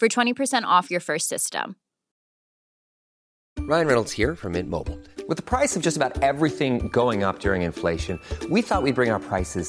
for 20% off your first system. Ryan Reynolds here from Mint Mobile. With the price of just about everything going up during inflation, we thought we'd bring our prices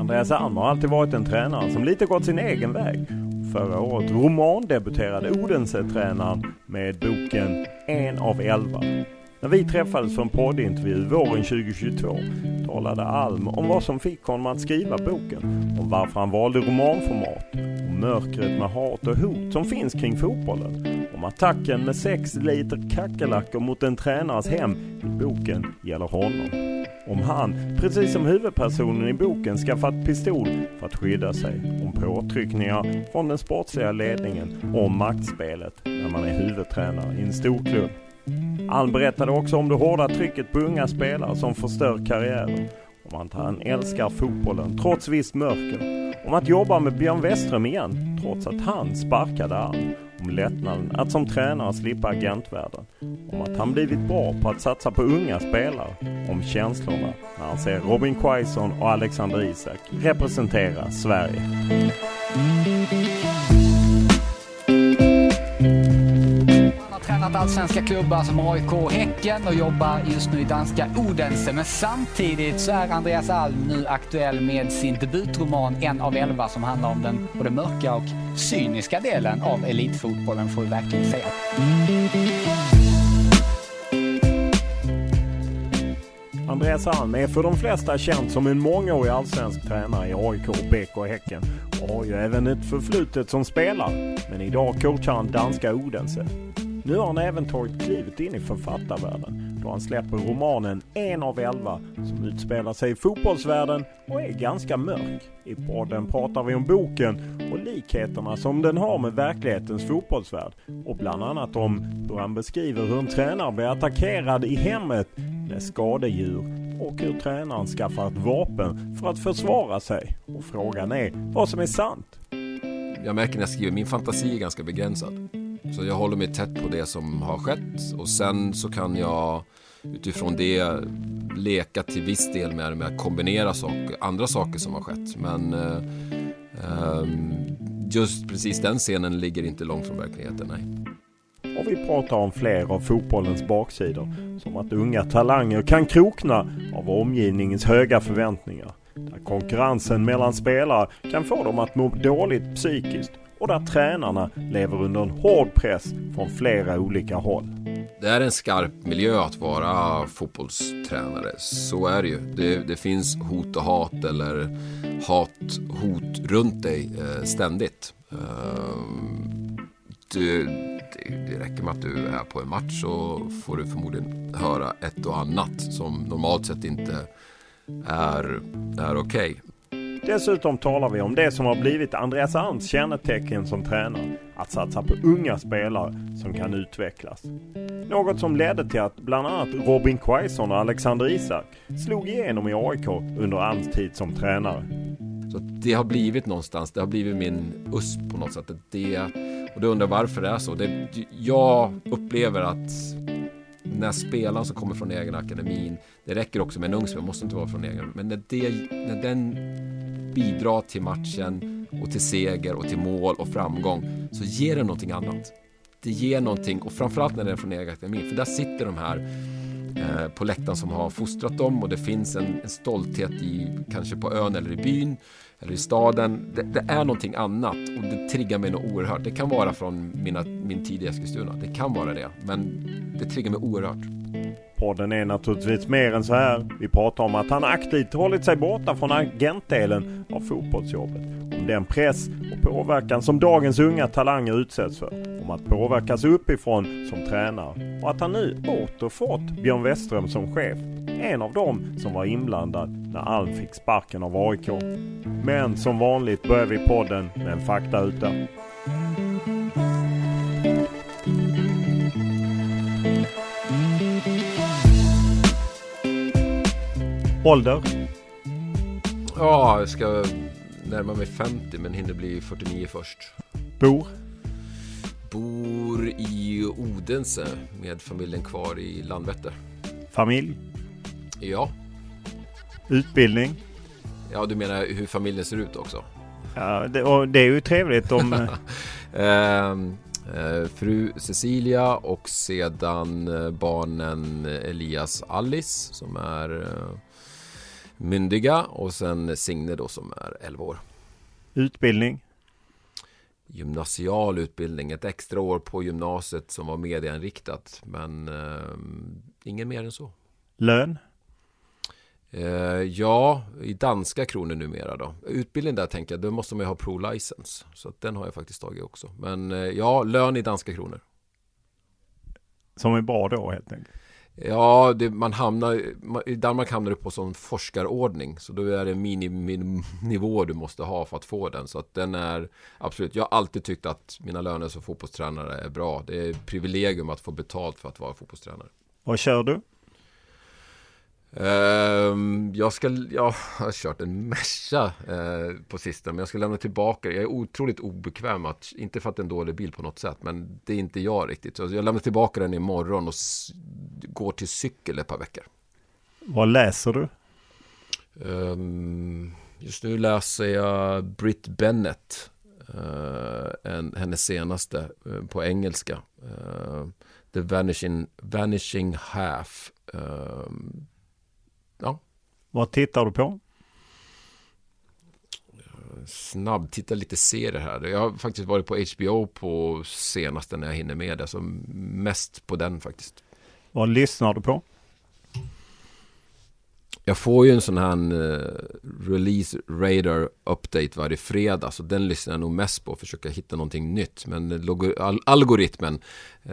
Andreas Alm har alltid varit en tränare som lite gått sin egen väg. Förra året romandebuterade Odense-tränaren med boken En av 11. När vi träffades för en poddintervju våren 2022 talade Alm om vad som fick honom att skriva boken, om varför han valde romanformat, om mörkret med hat och hot som finns kring fotbollen, om attacken med 6 liter kackerlackor mot en tränares hem i boken gäller honom. Om han, precis som huvudpersonen i boken, skaffat pistol för att skydda sig. Om påtryckningar från den sportsliga ledningen och om maktspelet när man är huvudtränare i en stor klubb. Alm berättade också om det hårda trycket på unga spelare som förstör karriären. Om att han älskar fotbollen trots visst mörker. Om att jobba med Björn Wesström igen trots att han sparkade Alm. Om lättnaden att som tränare slippa agentvärlden. Om att han blivit bra på att satsa på unga spelare. Om känslorna när han ser Robin Quaison och Alexander Isak representera Sverige. Han har tränat allsvenska klubbar som AIK och Häcken och jobbar just nu i danska Odense. Men samtidigt så är Andreas Alm nu aktuell med sin debutroman En av 11 som handlar om den både mörka och cyniska delen av elitfotbollen, får vi verkligen säga. Andreas Alm är för de flesta känd som en mångårig allsvensk tränare i AIK, BK och Häcken och har ju även ett förflutet som spelare, men idag coachar han danska Odense. Nu har han även tagit klivet in i författarvärlden då han släpper romanen En av 11 som utspelar sig i fotbollsvärlden och är ganska mörk. I podden pratar vi om boken och likheterna som den har med verklighetens fotbollsvärld och bland annat om hur han beskriver hur en tränare blir attackerad i hemmet med skadedjur och hur tränaren skaffar ett vapen för att försvara sig. Och frågan är vad som är sant. Jag märker när jag skriver, min fantasi är ganska begränsad. Så jag håller mig tätt på det som har skett och sen så kan jag utifrån det leka till viss del med att kombinera saker, andra saker som har skett. Men just precis den scenen ligger inte långt från verkligheten, nej. Och vi pratar om fler av fotbollens baksidor, som att unga talanger kan krokna av omgivningens höga förväntningar. Där konkurrensen mellan spelare kan få dem att må dåligt psykiskt och där tränarna lever under en hård press från flera olika håll. Det är en skarp miljö att vara fotbollstränare, så är det ju. Det finns hot och hat eller hot runt dig ständigt. Det räcker med att du är på en match så får du förmodligen höra ett och annat som normalt sett inte är okej. Dessutom talar vi om det som har blivit Andreas Alms kännetecken som tränare, att satsa på unga spelare som kan utvecklas. Något som ledde till att bland annat Robin Quaison och Alexander Isak slog igenom i AIK under Alms tid som tränare. Så det har blivit någonstans, det har blivit min USP på något sätt. Och du undrar varför det är så. Jag upplever att när spelaren som kommer från egen akademin, det räcker också med en ung spelare, måste inte vara från egen, men när den bidrar till matchen och till seger och till mål och framgång, så ger det någonting annat. Det ger någonting, och framförallt när den är från egen akademin, för där sitter de här på läktaren som har fostrat dem, och det finns en stolthet i, kanske på ön eller i byn eller i staden. Det är någonting annat, och det triggar mig nog oerhört. Det kan vara från min tid i Eskilstuna, det kan vara det, men det triggar mig oerhört. Podden är naturligtvis mer än så här. Vi pratar om att han aktivt hållit sig borta från agentdelen av fotbollsjobbet, om den press och påverkan som dagens unga talanger utsätts för, om att påverkas uppifrån som tränare, och att han nu återfått Björn Wesström som chef, en av dem som var inblandad när Alm fick sparken av AIK. Men som vanligt börjar vi podden med en faktaruta. Ålder? Ja, jag ska närma mig 50, men hinner bli 49 först. Bor i Odense med familjen kvar i Landvetter. Familj? Ja. Utbildning? Ja, du menar hur familjen ser ut också. Ja, och det är ju trevligt om... fru Cecilia, och sedan barnen Elias, Alice som är myndiga, och sen Signe då som är 11 år. Utbildning? Gymnasial utbildning, ett extra år på gymnasiet som var medieinriktat, men ingen mer än så. Lön? Ja, i danska kronor numera då. Utbildning där tänker jag, då måste man ju ha pro-license. Så att den har jag faktiskt tagit också. Men ja, lön i danska kronor. Som är bra då helt enkelt. Ja, i Danmark hamnar du på sån forskarordning. Så då är det en miniminivå du måste ha för att få den. Så att den är, absolut, jag har alltid tyckt att mina löner som fotbollstränare är bra. Det är ett privilegium att få betalt för att vara fotbollstränare. Vad kör du? Jag har kört en mässa på sistone, men jag ska lämna tillbaka det. Jag är otroligt obekväm, att inte för att det är en dålig bil på något sätt, men det är inte jag riktigt. Så jag lämnar tillbaka den imorgon och går till cykel ett par veckor. Vad läser du? Just nu läser jag Britt Bennett, hennes senaste på engelska, The Vanishing Half. Ja. Vad tittar du på? Tittar lite serier här. Jag har faktiskt varit på HBO på senaste när jag hinner med det, så mest på den faktiskt. Vad lyssnar du på? Jag får ju en sån här release radar update varje fredag, så den lyssnar jag nog mest på, försöka hitta någonting nytt, men algoritmen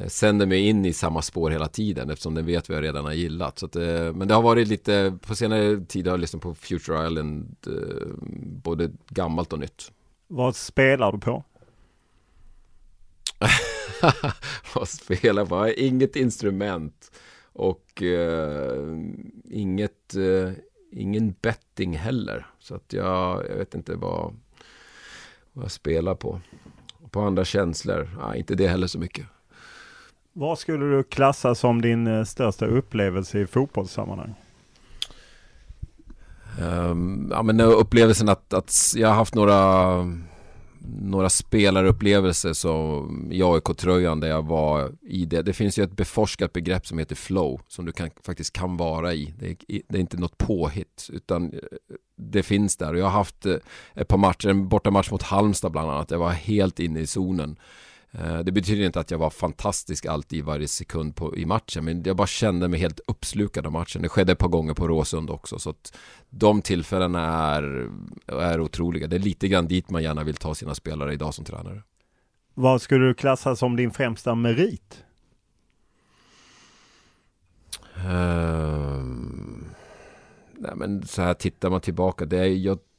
sänder mig in i samma spår hela tiden, eftersom den vet vad jag redan har gillat. Så att, men det har varit lite, på senare tid har jag lyssnat på Future Island, både gammalt och nytt. Vad spelar du på? Jag har inget instrument. Och ingen betting heller. Så att jag vet inte vad jag spelar på. På andra känslor, inte det heller så mycket. Vad skulle du klassa som din största upplevelse i fotbollssammanhang? Men upplevelsen att jag har haft några spelarupplevelser som i AIK-tröjan där jag var i det. Det finns ju ett beforskat begrepp som heter flow, som du faktiskt kan vara i. Det är inte något påhitt, utan det finns där. Och jag har haft ett par matcher, en bortamatch mot Halmstad bland annat. Jag var helt inne i zonen. Det betyder inte att jag var fantastisk alltid i varje sekund i matchen, men jag bara kände mig helt uppslukad av matchen. Det skedde ett par gånger på Råsund också, så att de tillfällena är otroliga. Det är lite grann dit man gärna vill ta sina spelare idag som tränare. Vad skulle du klassa som din främsta merit? Nej, men så här tittar man tillbaka.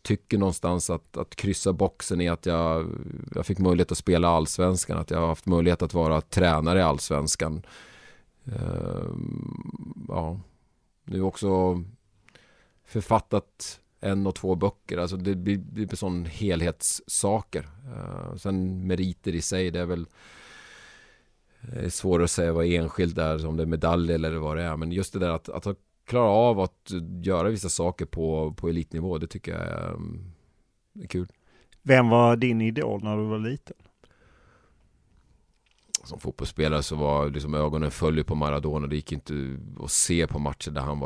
tycker någonstans att kryssa boxen i att jag fick möjlighet att spela Allsvenskan, att jag har haft möjlighet att vara tränare i Allsvenskan. Ja, nu också författat 1 och 2 böcker, alltså det blir sån helhetssaker. Sen meriter i sig, det är väl svårt att säga vad enskilt är, som det är medalj eller vad det är, men just det där att klara av att göra vissa saker på elitnivå, det tycker jag är kul. Vem var din idol när du var liten? Som fotbollsspelare så var liksom ögonen följde på Maradona. Det gick inte att se på matcher där han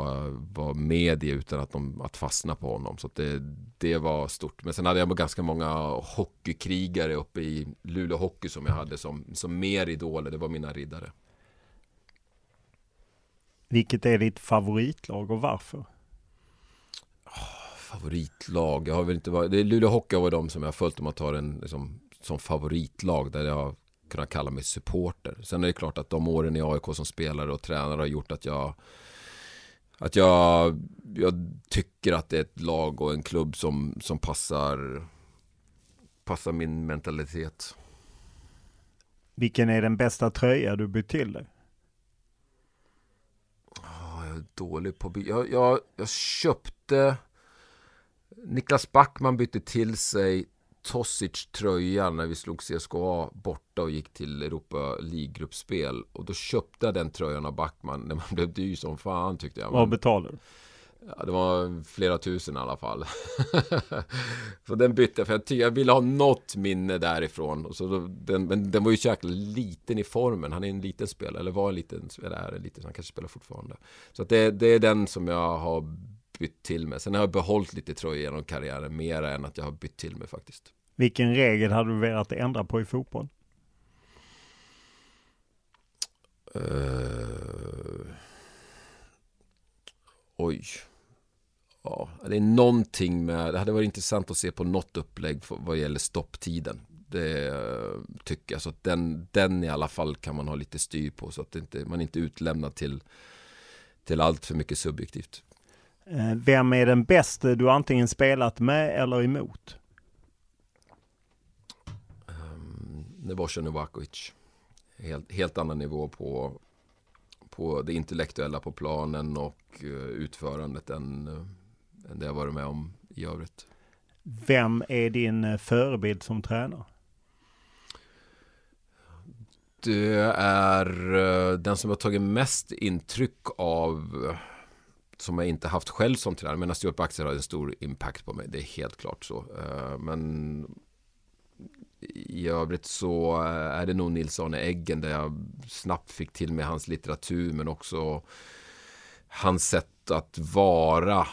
var med i utan att fastna på honom. Så att det var stort. Men sen hade jag ganska många hockeykrigare uppe i Luleå Hockey som jag hade som mer idoler. Det var mina riddare. Vilket är ditt favoritlag och varför? Favoritlag? Jag har väl inte varit... Det är Luleå Hockey var de som jag har följt om att ta en liksom, som favoritlag där jag kunna kalla mig supporter. Sen är det klart att de åren i AIK som spelare och tränare har gjort att jag tycker att det är ett lag och en klubb som passar min mentalitet. Vilken är den bästa tröja du bytt till dig? Jag är dålig på jag köpte Niklas Backman bytte till sig Tossic-tröjan när vi slog CSKA borta och gick till Europa League-gruppspel. Och då köpte jag den tröjan av Backman när man blev dyr som fan, tyckte jag. Vad betalade du? Ja, det var flera tusen i alla fall. Så den bytte jag, för jag ville ha något minne därifrån. Och så den var ju jäkla liten i formen. Han är en liten spelare, eller var en liten spelare. Han kanske spelar fortfarande. Så att det är den som jag har bytt till mig. Sen har jag behållit lite tröjor genom karriären mer än att jag har bytt till mig faktiskt. Vilken regel hade du velat ändra på i fotboll? Oj. Ja, det är någonting med... Det hade varit intressant att se på något upplägg vad gäller stopptiden. Det tycker jag. Så att den i alla fall kan man ha lite styr på så att det inte, man inte utlämnar till allt för mycket subjektivt. Vem är den bästa du antingen spelat med eller emot? Det var Novakovic. Helt annan nivå på det intellektuella på planen och utförandet än det jag varit med om i övrigt. Vem är din förebild som tränare? Det är den som jag tagit mest intryck av, som jag inte haft själv som tränare, men att stå på aktier har en stor impact på mig, det är helt klart så. Men i övrigt så är det nog Nilsson i Eggen, där jag snabbt fick till mig hans litteratur men också hans sätt att vara.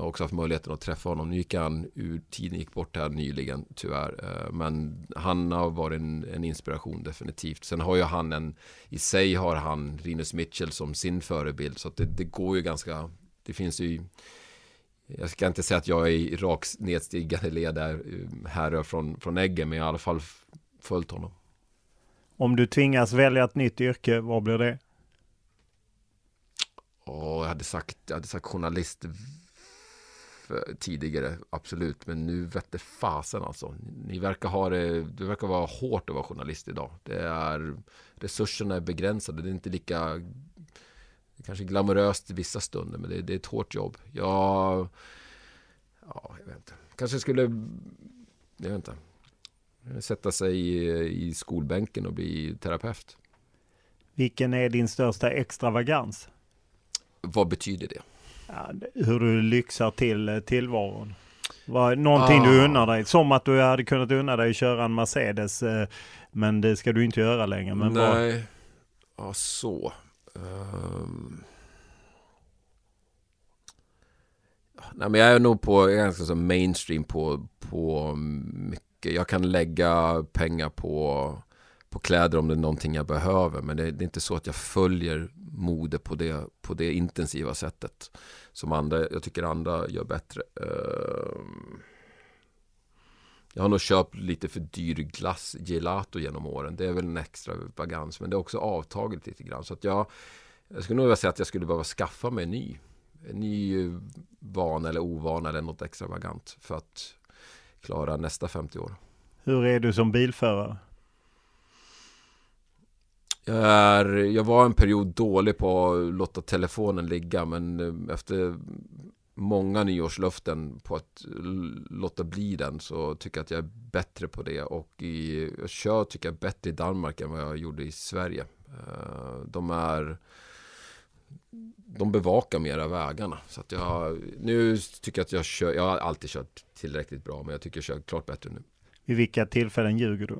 Också haft möjligheten att träffa honom. Nu gick han ur tiden, gick bort här nyligen tyvärr, men han har varit en inspiration definitivt. Sen har ju han i sig har han Rinus Mitchell som sin förebild, så att det går ju ganska, det finns ju, jag ska inte säga att jag är i rakt nedstigande led där här från Eggen, men jag har i alla fall följt honom. Om du tvingas välja ett nytt yrke, vad blir det? Jag hade sagt journalist tidigare, absolut. Men nu vette fasen alltså. Det verkar vara hårt att vara journalist idag. Resurserna är begränsade. Det är inte lika kanske glamoröst i vissa stunder, men det är ett hårt jobb. Jag vet inte. Kanske skulle, jag vet inte, sätta sig i skolbänken och bli terapeut. Vilken är din största extravagans? Vad betyder det? Ja, hur du lyxar till tillvaron. Någonting du unnar dig. Som att du hade kunnat unna dig att köra en Mercedes, men det ska du inte göra längre. Men nej. Vad... Ja, så. Nej, men jag är nog på ganska så mainstream på mycket. Jag kan lägga pengar på kläder om det är någonting jag behöver, men det är inte så att jag följer mode på det intensiva sättet som jag tycker andra gör bättre. Jag har nog köpt lite för dyr glass, gelato, genom åren. Det är väl en extravagans, men det är också avtaget lite grann. Så att jag skulle nog vilja säga att jag skulle behöva skaffa mig ny. ny van eller ovan eller något extravagant för att klara nästa 50 år. Hur är du som bilförare? Jag var en period dålig på att låta telefonen ligga, men efter många nyårslöften på att låta bli den så tycker jag att jag är bättre på det, och jag kör tycker jag bättre i Danmark än vad jag gjorde i Sverige. De bevakar mera vägarna, så att nu tycker jag att jag har alltid kört tillräckligt bra, men jag tycker jag kör klart bättre nu. Vid vilka tillfällen ljuger du?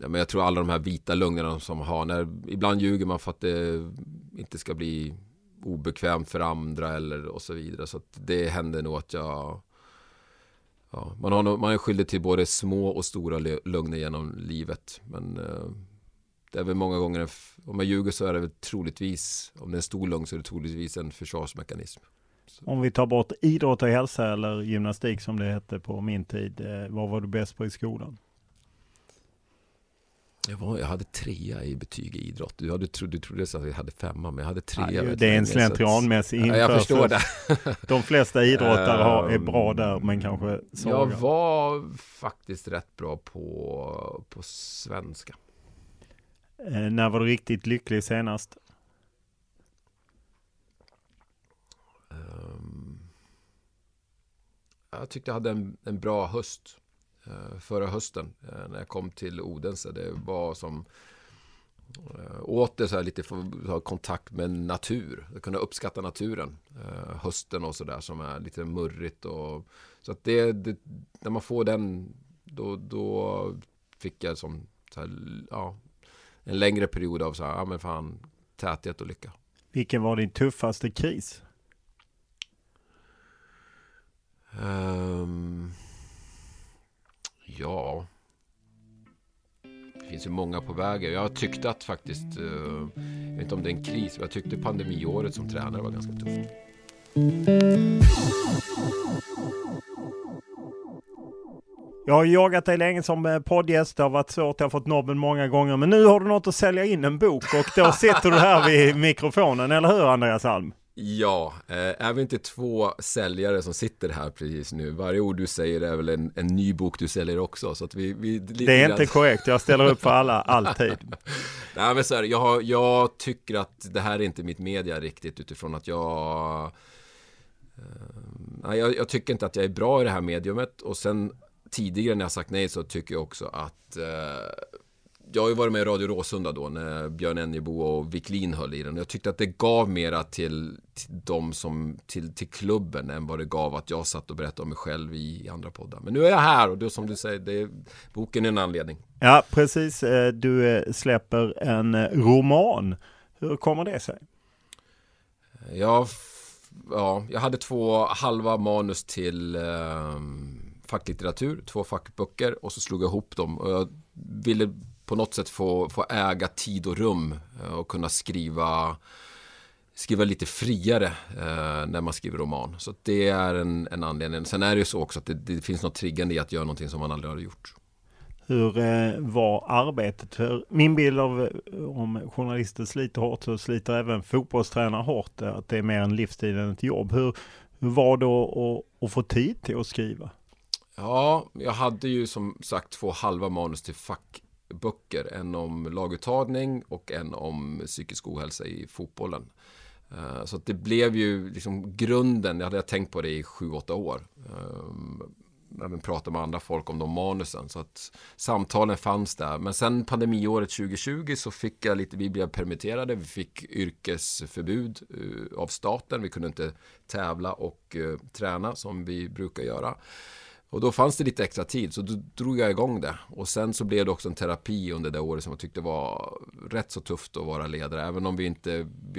Ja, men jag tror alla de här vita lögnerna som har, ibland ljuger man för att det inte ska bli obekvämt för andra eller och så vidare, så att det händer nog att man är skyldig till både små och stora lögner genom livet, men det är väl många gånger, om jag ljuger så är det väl troligtvis, om det är en stor lögn så är det troligtvis en försvarsmekanism. Så. Om vi tar bort idrott och hälsa eller gymnastik som det hette på min tid, vad var du bäst på i skolan? Jag hade 3 i betyg i idrott. Du trodde att jag hade 5, men jag hade 3. Ja, det är en slentrianmässig inför. Ja, jag förstår det. De flesta idrottare är bra där, men kanske svaga. Jag var faktiskt rätt bra på svenska. När var du riktigt lycklig senast? Jag tyckte jag hade en bra höst förra hösten när jag kom till Odense. Det var som åter så här lite för kontakt med natur. Jag kunde uppskatta naturen hösten och så där, som är lite murrigt, och så att det när man får den då fick jag som så här, ja, en längre period av så här, ja men fan, täthet och lycka. Vilken var din tuffaste kris? Ja, det finns ju många på vägen. Jag tyckte att faktiskt, jag vet inte om det är en kris, men jag tyckte pandemiåret som tränare var ganska tufft. Jag har jagat dig länge som poddgäst, det har varit svårt, jag har fått nobben många gånger, men nu har du något att sälja in, en bok, och då sitter du här vid mikrofonen, eller hur Andreas Alm? Ja, är vi inte 2 säljare som sitter här precis nu? Varje ord du säger är väl en ny bok du säljer också, så att vi det är inte korrekt, jag ställer upp för alla, alltid. Nej, men så här, jag tycker att det här är inte mitt media riktigt, utifrån att jag tycker inte att jag är bra i det här mediumet, och sen tidigare när jag sagt nej så tycker jag också att jag har ju varit med i Radio Råsunda då när Björn Enjebo och Wiklin höll i den. Jag tyckte att det gav mera till dem som till klubben än vad det gav att jag satt och berättade om mig själv i andra poddar. Men nu är jag här, och då, som du säger, boken är en anledning. Ja, precis. Du släpper en roman. Hur kommer det sig? Jag hade 2 halva manus till facklitteratur, 2 fackböcker, och så slog jag ihop dem, och jag ville på något sätt få äga tid och rum och kunna skriva lite friare när man skriver roman. Så det är en anledning. Sen är det ju så också att det finns något triggande i att göra någonting som man aldrig har gjort. Hur var arbetet? För min bild av om journalister sliter hårt, så sliter även fotbollstränare hårt, att det är mer en livsstil än ett jobb. Hur var det att få tid till att skriva? Ja, jag hade ju som sagt 2 halva manus till fackböcker. En om laguttagning och en om psykisk ohälsa i fotbollen. Så att det blev ju liksom grunden, det hade jag tänkt på det i 7-8 år. Även pratade med andra folk om de manusen. Så att samtalen fanns där. Men sen pandemiåret 2020 så fick jag vi blev permitterade. Vi fick yrkesförbud av staten. Vi kunde inte tävla och träna som vi brukar göra. Och då fanns det lite extra tid, så då drog jag igång det. Och sen så blev det också en terapi under det året som jag tyckte var rätt så tufft att vara ledare. Även om vi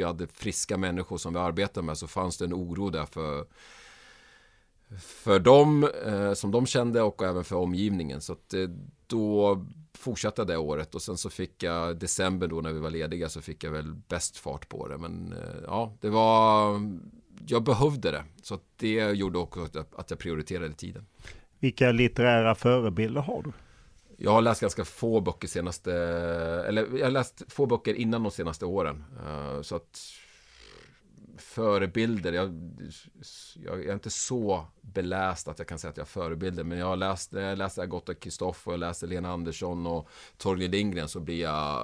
hade friska människor som vi arbetade med, så fanns det en oro där för dem som de kände, och även för omgivningen. Så att, då fortsatte det året, och sen så fick jag december då när vi var lediga, så fick jag väl bäst fart på det. Men ja, det var... Jag behövde det. Så det gjorde också att jag prioriterade tiden. Vilka litterära förebilder har du? Jag har läst ganska få böcker senaste, eller jag har läst få böcker innan de senaste åren. Så att förebilder, jag är inte så beläst att jag kan säga att jag har förebilder, men jag läste Agatha Christoph och jag läste Lena Andersson och Torgny Lindgren, så blir jag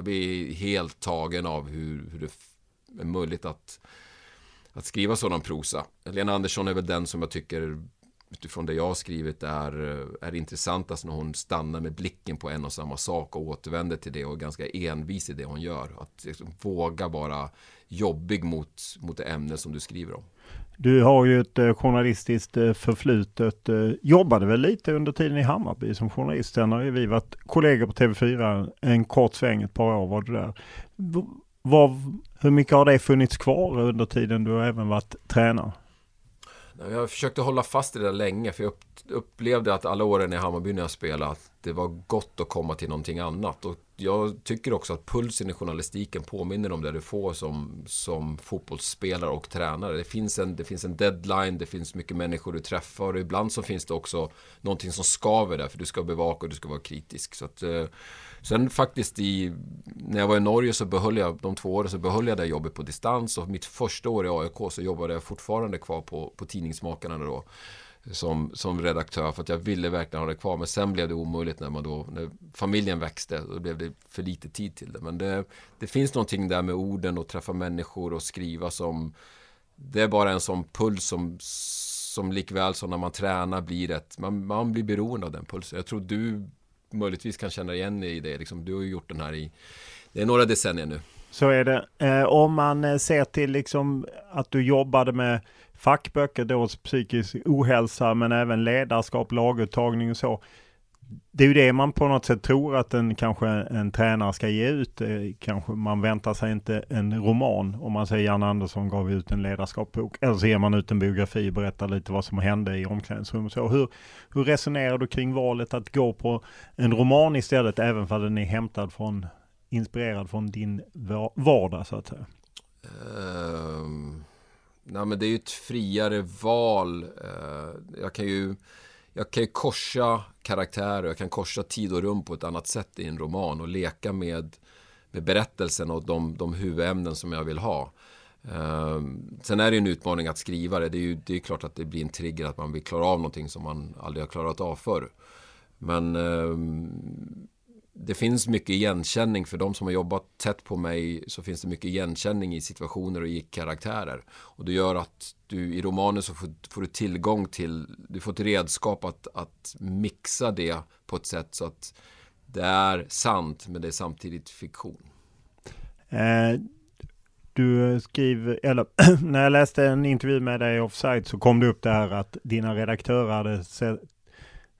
blir helt tagen av hur det är möjligt att skriva sådan prosa. Lena Andersson är väl den som jag tycker utifrån det jag har skrivit är intressantast, när hon stannar med blicken på en och samma sak och återvänder till det och är ganska envis i det hon gör. Att liksom våga vara jobbig mot det ämne som du skriver om. Du har ju ett journalistiskt förflutet. Jobbade väl lite under tiden i Hammarby som journalist. Sen har ju vi varit kollegor på TV4 en kort sväng, ett par år var du där. Hur mycket har det funnits kvar under tiden du har även varit tränare? Jag försökte hålla fast i det där länge, för jag upplevde att alla åren i Hammarby när jag spelade, att det var gott att komma till någonting annat. Och jag tycker också att pulsen i journalistiken påminner om det du får som fotbollsspelare och tränare. Det finns en deadline, det finns mycket människor du träffar, och ibland så finns det också någonting som skaver där, för du ska bevaka och du ska vara kritisk. Så att, sen faktiskt när jag var i Norge så behöll jag de 2 åren så behöll jag det jobbet på distans, och mitt första år i AIK så jobbade jag fortfarande kvar på Tidningsmakarna då. Som redaktör, för att jag ville verkligen ha det kvar, men sen blev det omöjligt när familjen växte, då blev det för lite tid till det. Men det finns någonting där med orden och träffa människor och skriva, som det är bara en sån puls som likväl som när man tränar blir det, man blir beroende av den pulsen. Jag tror du möjligtvis kan känna igen i det, liksom, du har ju gjort den här det är några decennier nu. Så är det. Om man ser till liksom att du jobbade med fackböcker då, psykisk ohälsa, men även ledarskap, laguttagning och så. Det är ju det man på något sätt tror att kanske en tränare ska ge ut. Kanske man väntar sig inte en roman. Om man säger Jan Andersson gav ut en ledarskapsbok, eller så ger man ut en biografi och berättar lite vad som hände i omklädningsrum och så. Hur resonerar du kring valet att gå på en roman istället, även för att den är hämtad från, inspirerad från din vardag så att säga? Nej, men det är ju ett friare val. Jag kan ju korsa karaktärer, jag kan korsa tid och rum på ett annat sätt i en roman och leka med berättelsen och de huvudämnen som jag vill ha. Sen är det ju en utmaning att skriva det. Det är ju klart att det blir en trigger att man vill klara av någonting som man aldrig har klarat av förr. Men det finns mycket igenkänning för de som har jobbat tätt på mig, så finns det mycket igenkänning i situationer och i karaktärer, och det gör att du i romanen så får du tillgång till, du får ett redskap att mixa det på ett sätt så att det är sant, men det är samtidigt fiktion. Du skriver, eller när jag läste en intervju med dig offside så kom det upp där att dina redaktörer hade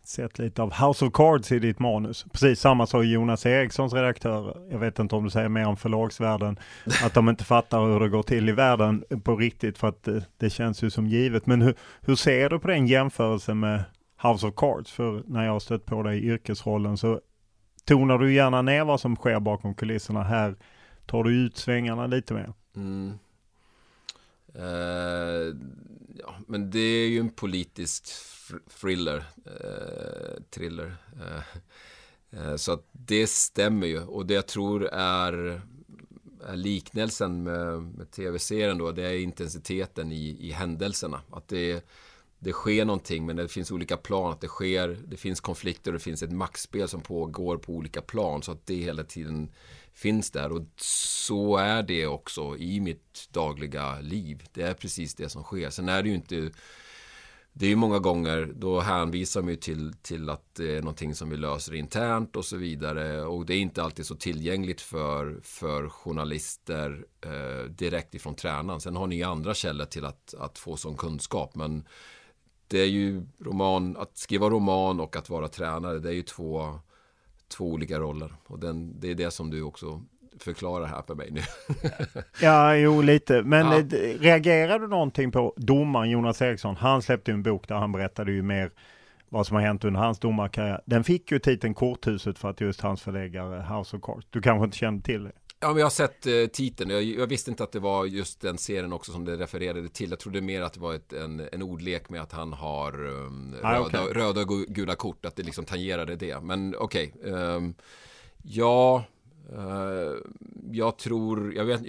sett lite av House of Cards i ditt manus. Precis samma som Jonas Erikssons redaktör. Jag vet inte om du säger mer om förlagsvärlden, att de inte fattar hur det går till i världen på riktigt, för att det känns ju som givet. Men hur ser du på den jämförelsen med House of Cards? För när jag har stött på dig i yrkesrollen så tonar du gärna ner vad som sker bakom kulisserna. Här tar du ut svängarna lite mer. Ja, men det är ju en politisk thriller. Så att det stämmer ju. Och det jag tror är liknelsen med tv-serien då, det är intensiteten i händelserna. Att det sker någonting, men det finns olika plan. Att det finns konflikter och det finns ett maxspel som pågår på olika plan. Så att det hela tiden finns där, och så är det också i mitt dagliga liv. Det är precis det som sker. Sen är det ju inte, det är ju många gånger då hänvisar man ju till att det är någonting som vi löser internt och så vidare, och det är inte alltid så tillgängligt för journalister direkt ifrån tränaren. Sen har ni andra källor till att få sån kunskap, men det är ju att skriva roman och att vara tränare, det är ju två olika roller, och det är det som du också förklarar här för mig nu. Ja, jo, lite. Men ja. Reagerar du någonting på domaren Jonas Eriksson? Han släppte ju en bok där han berättade ju mer vad som har hänt under hans domarkarriär. Den fick ju titeln Korthuset för att just hans förläggare House of Cards. Du kanske inte kände till det? Ja, men jag har sett titeln. Jag visste inte att det var just den serien också som det refererade till. Jag trodde mer att det var en ordlek med att han har röda och gula kort, att det liksom tangerade det. Men okej. Jag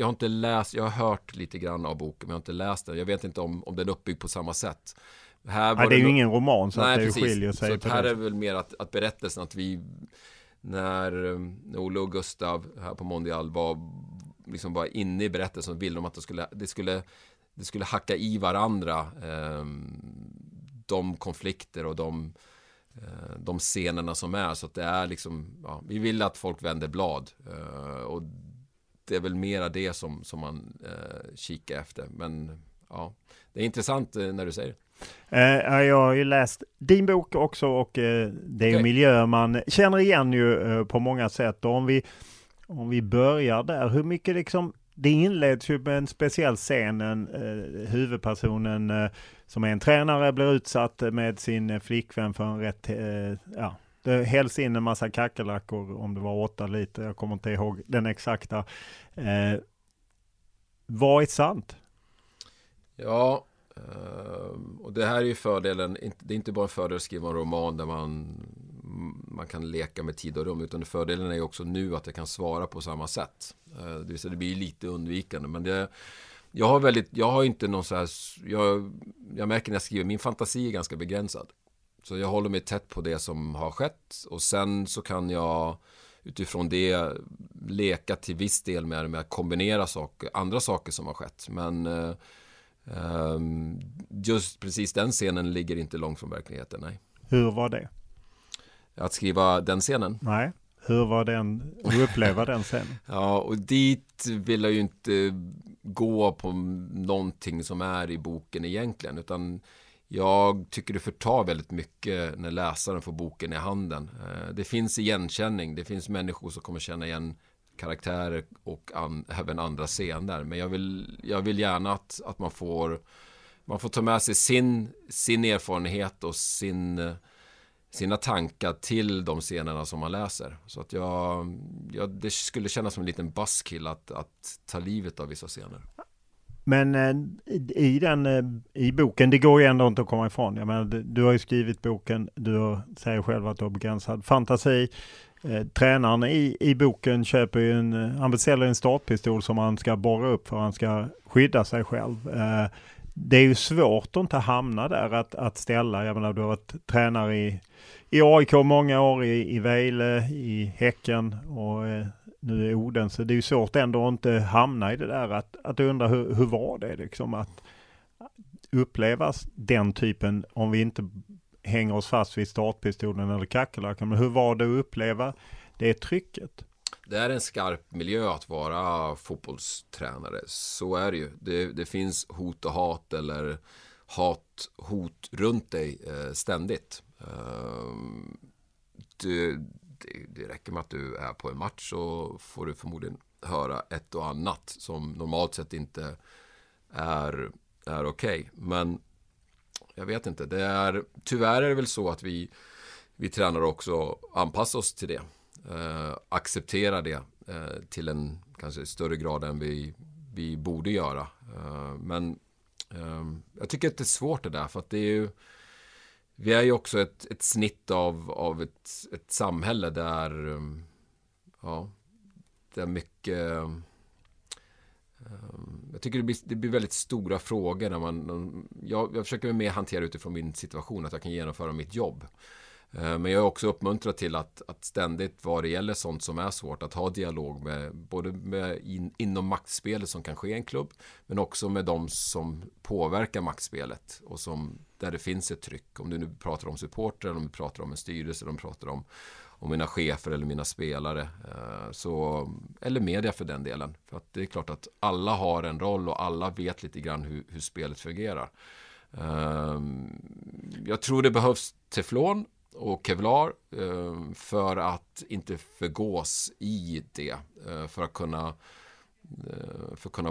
har inte läst. Jag har hört lite grann av boken, men jag har inte läst den. Jag vet inte om den är uppbyggd på samma sätt. Här var det är ju ingen roman, så nej, att det precis. Skiljer sig. Så här är väl mer att berättelsen att vi... När Olle och Gustav här på Mondial var liksom bara inne i berättelsen, ville de att det skulle hacka i varandra de konflikter och de scenerna som är, så att det är liksom, ja, vi vill att folk vänder blad och det är väl mera det som man kikar efter, men ja, det är intressant när du säger det. Jag har ju läst din bok också, och det är ju miljö man känner igen ju på många sätt. Och om vi börjar där, hur mycket liksom, det inleds ju med en speciell scen, huvudpersonen som är en tränare blir utsatt med sin flickvän för en rätt, det hälls in en massa kackerlackor, om det var 8 liter, jag kommer inte ihåg den exakta. Vad är sant? Ja, och det här är ju fördelen. Det är inte bara en fördel att skriva en roman där man kan leka med tid och rum, utan fördelen är ju också nu att jag kan svara på samma sätt. Det vill säga, det blir lite undvikande, men jag märker när jag skriver, min fantasi är ganska begränsad, så jag håller mig tätt på det som har skett, och sen så kan jag utifrån det leka till viss del med att kombinera andra saker som har skett, men just precis den scenen ligger inte långt från verkligheten, nej. Hur var det? Att skriva den scenen? Nej, hur var den? Hur uppleva den scenen? Ja, och dit vill jag ju inte gå på någonting som är i boken egentligen, utan jag tycker det förtar väldigt mycket när läsaren får boken i handen. Det finns igenkänning, det finns människor som kommer känna igen karaktärer och även andra scener, men jag vill gärna att man får ta med sig sin erfarenhet och sina tankar till de scenerna som man läser, så att det skulle kännas som en liten buzzkill att ta livet av vissa scener. Men i boken, det går ju ändå inte att komma ifrån. Jag menar, du har ju skrivit boken, du säger själv att du har begränsad fantasi. Tränaren i boken köper ju han beställer en startpistol som han ska borra upp för han ska skydda sig själv. Det är ju svårt att inte hamna där, att ställa. Jag menar, du har varit tränare i AIK många år, i Vejle, i Häcken och nu i Odense. Det är ju svårt ändå att inte hamna i det där, att undra hur var det liksom, att upplevas den typen, om vi inte hänger oss fast vid startpistolen eller kackerlackan. Men hur var det att uppleva det trycket? Det är en skarp miljö att vara fotbollstränare. Så är det ju. Det finns hot och hat, eller hot runt dig ständigt. Det räcker med att du är på en match, så får du förmodligen höra ett och annat som normalt sett inte är okej. Men jag vet inte. Tyvärr är det väl så att vi tränare också anpassar oss till det. Acceptera det till en kanske större grad än vi borde göra. Men jag tycker att det är svårt det där, för att det är ju, vi är ju också ett snitt av ett samhälle där det är mycket... Jag tycker det blir väldigt stora frågor när jag försöker mer hantera utifrån min situation, att jag kan genomföra mitt jobb. Men jag är också uppmuntrad till att ständigt, vad det gäller sånt som är svårt, att ha dialog med både med inom maktspelet som kan ske i en klubb, men också med de som påverkar maktspelet och som, där det finns ett tryck. Om du nu pratar om supporter, om du pratar om en styrelse, om du pratar om mina chefer eller mina spelare, eller media för den delen. För att det är klart att alla har en roll och alla vet lite grann hur spelet fungerar. Jag tror det behövs teflon och kevlar för att inte förgås i det, för att kunna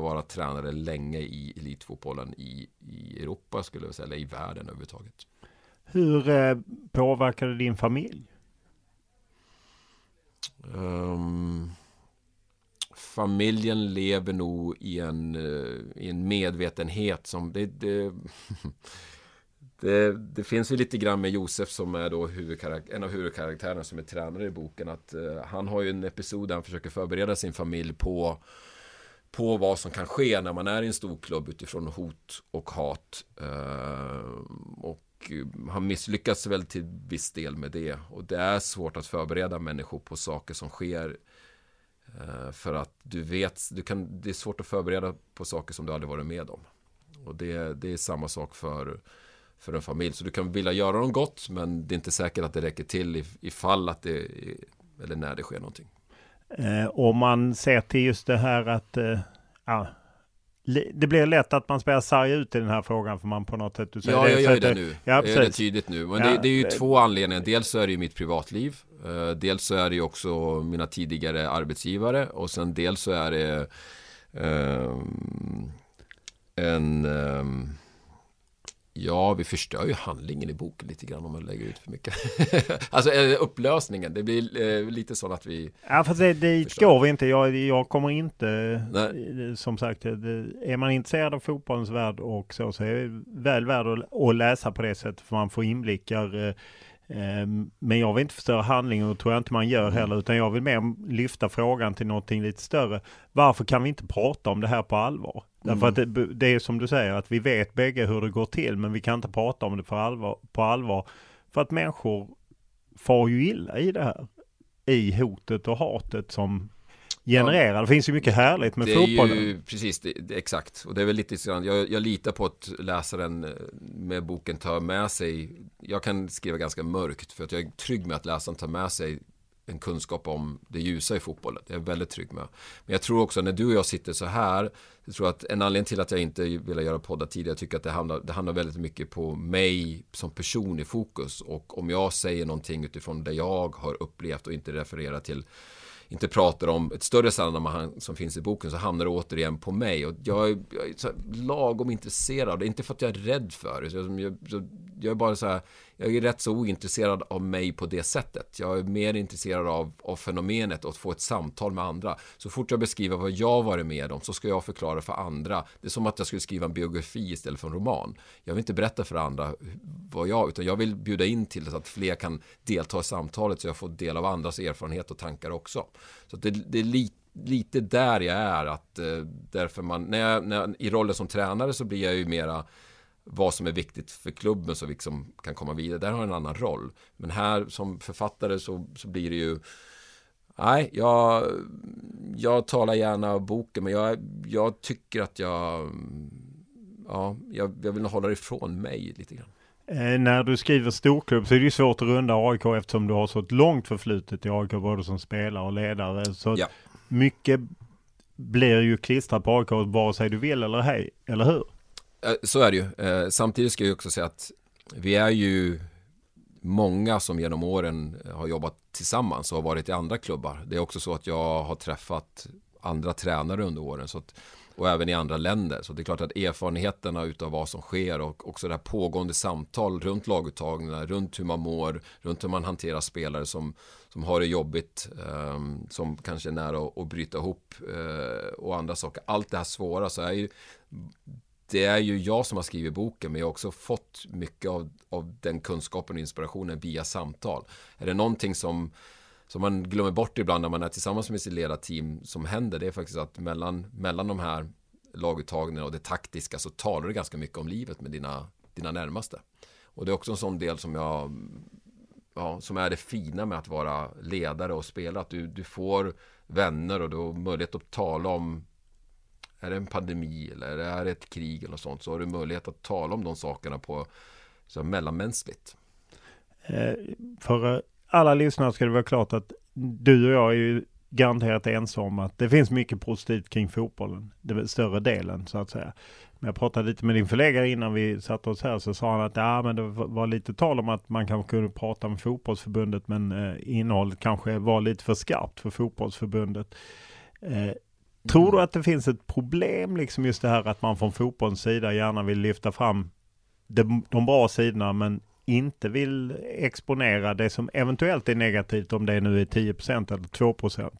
vara tränare länge i elitfotbollen i Europa, skulle jag säga, eller i världen överhuvudtaget. Hur påverkade din familj? familjen lever nog i en medvetenhet som det finns ju lite grann med Josef, som är då en av huvudkaraktärerna som är tränare i boken, att han har ju en episod där han försöker förbereda sin familj på vad som kan ske när man är i en stor klubb utifrån hot och hat. Och han misslyckas väl till viss del med det. Och det är svårt att förbereda människor på saker som sker, för att det är svårt att förbereda på saker som du aldrig varit med om. Och det är samma sak för en familj. Så du kan vilja göra dem gott, men det är inte säkert att det räcker till ifall att det, eller när det sker någonting. Om man ser till just det här att det blir lätt att man spelar sarg ut i den här frågan, för man på något sätt... Du säger ja, jag gör det nu. Ja, jag gör det tydligt nu. Men det är ju två anledningar. Dels så är det ju mitt privatliv. Dels så är det ju också mina tidigare arbetsgivare. Och sen dels så är det ja, vi förstör ju handlingen i boken lite grann om man lägger ut för mycket. Alltså upplösningen, det blir lite så att vi... Ja, fast det går vi inte. Jag kommer inte... Nej. Som sagt, är man intresserad av fotbollens värld och så är det väl värd att läsa på det sättet, för man får inblickar. Men jag vill inte förstöra handlingen, och tror jag inte man gör heller, utan jag vill mer lyfta frågan till någonting lite större. Varför kan vi inte prata om det här på allvar? Därför att det är som du säger, att vi vet bägge hur det går till, men vi kan inte prata om det på allvar, för att människor far ju illa i det här, i hotet och hatet som genererar. Ja, det finns ju mycket härligt med fotbollen. Ju, precis, exakt. Och det är väl lite sådant. Jag litar på att läsaren med boken tar med sig. Jag kan skriva ganska mörkt, för att jag är trygg med att läsaren tar med sig en kunskap om det ljusa i fotbollen. Jag är väldigt trygg med. Men jag tror också, när du och jag sitter så här, jag tror att en anledning till att jag inte vill göra poddar tidigare, jag tycker att det handlar väldigt mycket på mig som person i fokus. Och om jag säger någonting utifrån det jag har upplevt och inte refererar till, inte pratar om ett större sammanhang som finns i boken, så hamnar det återigen på mig. Och jag är så lagom intresserad. Det är inte för att jag är rädd för det. Jag är bara så här, jag är rätt så ointresserad av mig på det sättet. Jag är mer intresserad av fenomenet och att få ett samtal med andra. Så fort jag beskriver vad jag varit med om, så ska jag förklara för andra. Det är som att jag skulle skriva en biografi istället för en roman. Jag vill inte berätta för andra vad utan jag vill bjuda in till så att fler kan delta i samtalet, så jag får del av andras erfarenhet och tankar också. Så det är lite där jag är, att därför man, när jag i rollen som tränare, så blir jag ju mera vad som är viktigt för klubben, så vi liksom kan komma vidare. Där har jag en annan roll. Men här som författare så blir det ju... Nej, jag talar gärna om boken, men jag tycker att jag vill hålla det ifrån mig lite grann. När du skriver storklubb så är det ju svårt att runda AIK, eftersom du har så ett långt förflutet i AIK, både som spelare och ledare. Så ja. Mycket blir ju klistrat på AIK, vare sig du vill eller hej, eller hur? Så är det ju. Samtidigt ska jag också säga att vi är ju många som genom åren har jobbat tillsammans och har varit i andra klubbar. Det är också så att jag har träffat andra tränare under åren, så att, och även i andra länder. Så det är klart att erfarenheterna utav vad som sker och också det här pågående samtal runt laguttagningarna, runt hur man mår, runt hur man hanterar spelare som har det jobbigt, som kanske är nära att bryta ihop och andra saker. Allt det här svåra, så är ju... Det är ju jag som har skrivit boken, men jag har också fått mycket av den kunskapen och inspirationen via samtal. Är det någonting som man glömmer bort ibland när man är tillsammans med sitt ledarteam som händer, det är faktiskt att mellan de här laguttagningarna och det taktiska, så talar du ganska mycket om livet med dina närmaste. Och det är också en sån del som som är det fina med att vara ledare och spela, att du får vänner och du har möjlighet att tala om... Är det en pandemi eller är det ett krig eller något sånt, så har du möjlighet att tala om de sakerna på så mellanmänskligt. För alla lyssnare ska det vara klart att du och jag är ju garanterat ensam att det finns mycket positivt kring fotbollen. Den större delen, så att säga. Men jag pratade lite med din förläggare innan vi satt oss här, så sa han att men det var lite tal om att man kanske kunde prata med fotbollsförbundet, men innehållet kanske var lite för skarpt för fotbollsförbundet. Tror du att det finns ett problem, liksom just det här att man från fotbollens sida gärna vill lyfta fram de bra sidorna, men inte vill exponera det som eventuellt är negativt, om det nu är 10% eller 2%?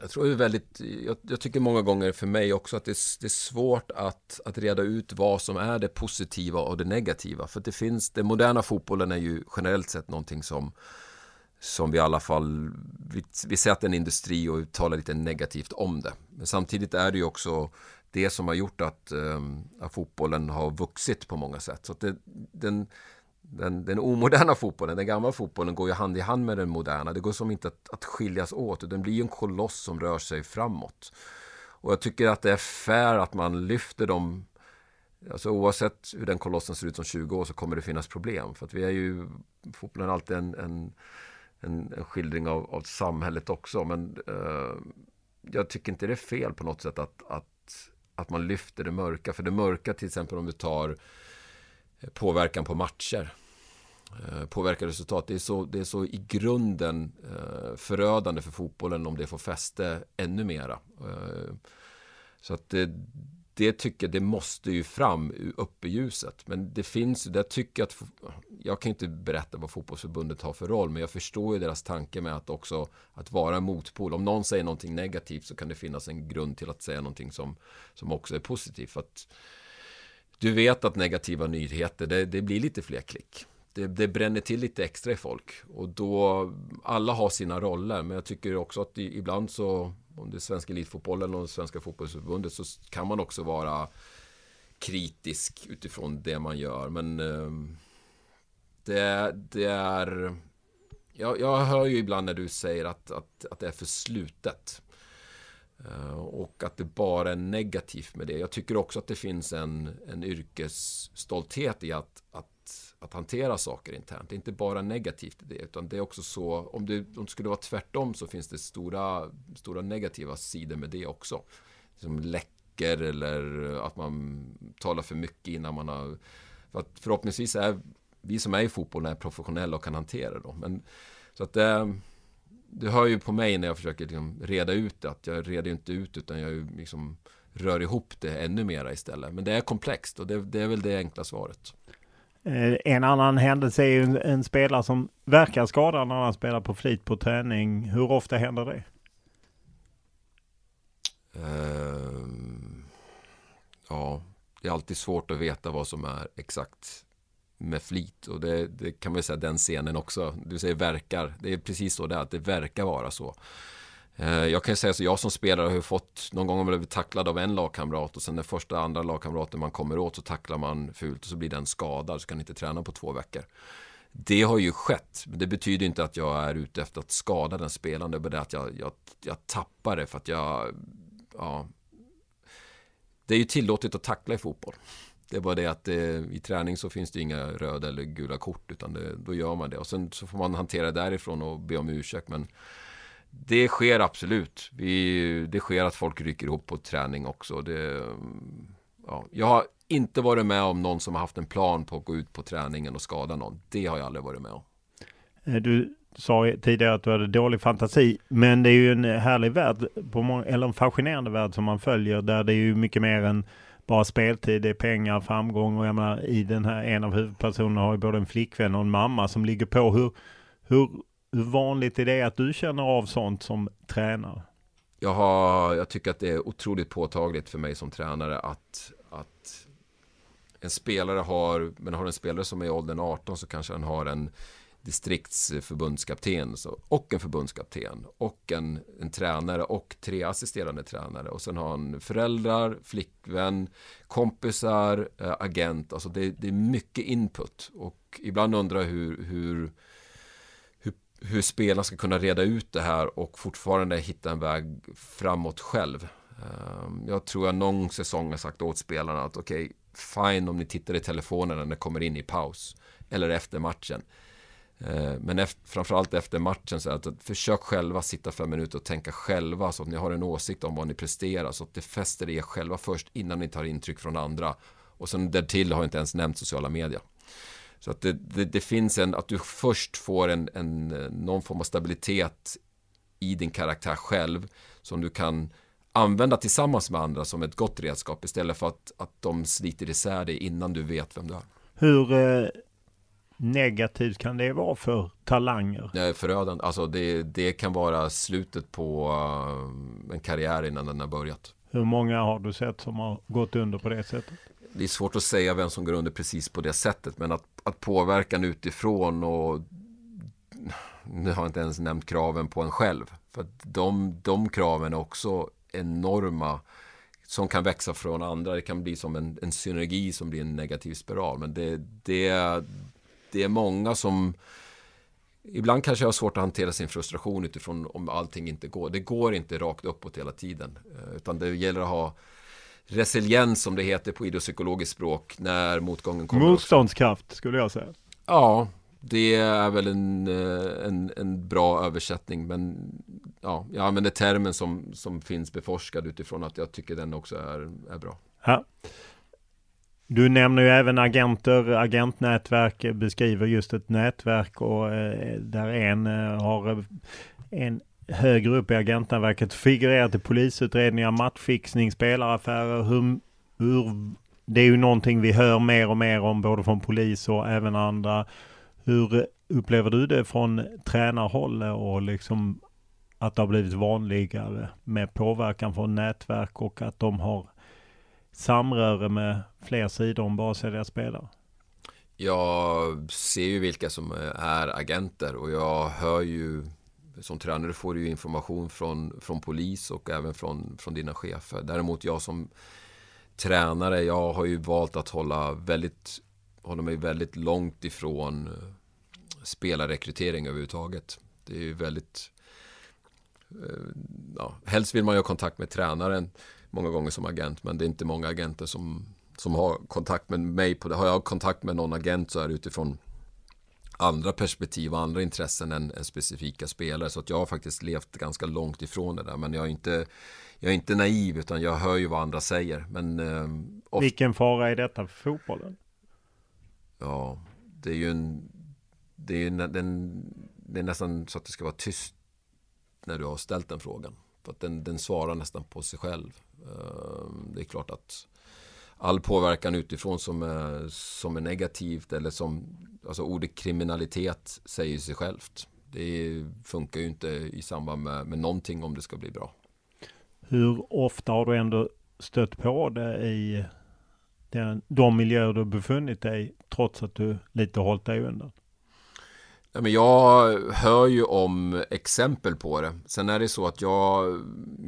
Jag tror det är väldigt, jag tycker många gånger för mig också att det är svårt att reda ut vad som är det positiva och det negativa. För det finns, den moderna fotbollen är ju generellt sett någonting som vi i alla fall, vi ser att en industri och uttalar lite negativt om det. Men samtidigt är det ju också det som har gjort att fotbollen har vuxit på många sätt. Så att den omoderna fotbollen, den gamla fotbollen går ju hand i hand med den moderna. Det går som inte att skiljas åt. Den blir ju en koloss som rör sig framåt. Och jag tycker att det är fair att man lyfter dem. Alltså oavsett hur den kolossen ser ut som 20 år så kommer det finnas problem. För att vi är ju, fotbollen är alltid en skildring av samhället också. Men jag tycker inte det är fel på något sätt att man lyfter det mörka. För det mörka till exempel om du tar påverkan på matcher, påverkar resultat. Det är så i grunden förödande för fotbollen om det får fäste ännu mera. Så att det tycker jag, det måste ju fram upp i ljuset. Men det finns, där tycker jag att, jag kan inte berätta vad fotbollsförbundet har för roll, men jag förstår ju deras tanke med att också att vara motpol. Om någon säger någonting negativt så kan det finnas en grund till att säga någonting som också är positivt. För att du vet att negativa nyheter, det blir lite fler klick. Det bränner till lite extra i folk. Och då, alla har sina roller. Men jag tycker också att ibland så, om det är svenska elitfotbollen och svenska fotbollsförbundet, så kan man också vara kritisk utifrån det man gör. Men det är... Jag hör ju ibland när du säger att det är för slutet. Och att det bara är negativt med det. Jag tycker också att det finns en yrkesstolthet i att hantera saker internt. Det är inte bara negativt i det, utan det är också så, om det skulle vara tvärtom så finns det stora negativa sidor med det också. Som läcker eller att man talar för mycket innan man har... För att förhoppningsvis är vi som är i fotbollen är professionella och kan hantera det. Men, så att det hör ju på mig när jag försöker liksom reda ut det, att jag reder inte ut utan jag liksom rör ihop det ännu mera istället. Men det är komplext och det är väl det enkla svaret. En annan händelse är ju en spelare som verkar skadad när han spelar på flit på träning. Hur ofta händer det? Ja, det är alltid svårt att veta vad som är exakt med flit, och det kan man ju säga den scenen också, du säger verkar, det är precis så där, att det verkar vara så. Jag kan ju säga så, jag som spelare har ju fått, någon gång blivit tacklad av en lagkamrat och sen den första andra lagkamraten man kommer åt så tacklar man fult och så blir den skadad så kan inte träna på 2 veckor. Det har ju skett, men det betyder inte att jag är ute efter att skada den spelaren, det betyder att jag tappar det för att det är ju tillåtet att tackla i fotboll. Det är bara det att i träning så finns det inga röda eller gula kort, utan då gör man det. Och sen så får man hantera därifrån och be om ursäkt. Men det sker absolut. Det sker att folk rycker ihop på träning också. Jag har inte varit med om någon som har haft en plan på att gå ut på träningen och skada någon. Det har jag aldrig varit med om. Du sa tidigare att du hade dålig fantasi, men det är ju en härlig värld, eller en fascinerande värld som man följer, där det är ju mycket mer än bara speltid, det är pengar, framgång, och jag menar, i den här, en av huvudpersonerna har ju både en flickvän och en mamma som ligger på. Hur vanligt är det att du känner av sånt som tränare? Jag tycker att det är otroligt påtagligt för mig som tränare att en spelare har en spelare som är i åldern 18 så kanske han har en distriktsförbundskapten och en förbundskapten och en tränare och 3 assisterande tränare, och sen har han föräldrar, flickvän, kompisar, agent. Alltså det är mycket input, och ibland undrar hur spelarna ska kunna reda ut det här och fortfarande hitta en väg framåt själv. Jag tror jag någon säsong har sagt åt spelarna att okej, fine om ni tittar i telefonen när ni kommer in i paus eller efter matchen. Men framförallt efter matchen, så att försök själva sitta 5 minuter och tänka själva, så att ni har en åsikt om vad ni presterar, så att det fäster er själva först innan ni tar intryck från andra. Och sen därtill har jag inte ens nämnt sociala medier. Så att det finns att du först får någon form av stabilitet i din karaktär själv som du kan använda tillsammans med andra som ett gott redskap, istället för att de sliter isär dig innan du vet vem du är. Hur negativt kan det vara för talanger? Det är förödande. Alltså det kan vara slutet på en karriär innan den har börjat. Hur många har du sett som har gått under på det sättet? Det är svårt att säga vem som går under precis på det sättet, men att påverkan utifrån, och nu har jag inte ens nämnt kraven på en själv, för att de kraven är också enorma, som kan växa från andra. Det kan bli som en synergi som blir en negativ spiral. Men det är många som ibland kanske har svårt att hantera sin frustration utifrån om allting inte går. Det går inte rakt uppåt hela tiden, utan det gäller att ha resiliens, som det heter på idrottspsykologiskt språk, när motgången kommer. Motståndskraft skulle jag säga. Ja, det är väl en bra översättning, men ja, jag använder termen som finns beforskad utifrån att jag tycker den också är bra. Ja. Du nämner ju även agenter, agentnätverk, beskriver just ett nätverk, och där har en högre upp i agentnätverket figurerat i polisutredningar, matchfixning, spelaraffärer. Det är ju någonting vi hör mer och mer om, både från polis och även andra. Hur upplever du det från tränarhåll, och liksom att det har blivit vanligare med påverkan från nätverk, och att de har samröre med fler sidor om bara sälja spelare? Jag ser ju vilka som är agenter, och jag hör ju, som tränare får du ju information från polis och även från dina chefer. Däremot jag som tränare, jag har ju valt att håller mig väldigt långt ifrån spelarrekrytering överhuvudtaget. Det är ju väldigt... Ja, helst vill man ju ha kontakt med tränaren många gånger som agent, men det är inte många agenter som har kontakt med mig. Har jag kontakt med någon agent så är det utifrån andra perspektiv och andra intressen än specifika spelare. Så att jag har faktiskt levt ganska långt ifrån det där. Men jag är inte naiv, utan jag hör ju vad andra säger. Men, vilken fara är detta för fotbollen? Ja, det är ju det är nästan så att det ska vara tyst när du har ställt den frågan. För att den svarar nästan på sig själv. Det är klart att all påverkan utifrån som är negativt, eller som, alltså ordet kriminalitet säger sig självt. Det funkar ju inte i samband med någonting om det ska bli bra. Hur ofta har du ändå stött på det i de miljöer du befunnit dig, trots att du lite hållit dig undan? Ja, men jag hör ju om exempel på det. Sen är det så att jag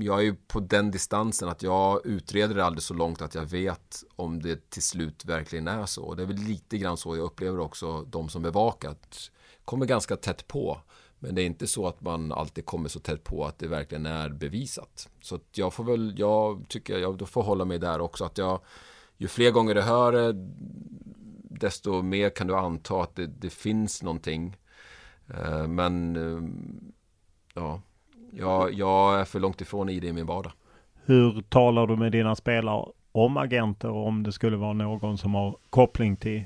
är ju på den distansen att jag utreder det aldrig så långt att jag vet om det till slut verkligen är så. Och det är väl lite grann så jag upplever också de som bevakat. Kommer ganska tätt på. Men det är inte så att man alltid kommer så tätt på att det verkligen är bevisat. Så att jag får hålla mig där också. Att ju fler gånger du hör det, desto mer kan du anta att det finns någonting. Men ja, jag är för långt ifrån i det i min vardag. Hur talar du med dina spelare om agenter, om det skulle vara någon som har koppling till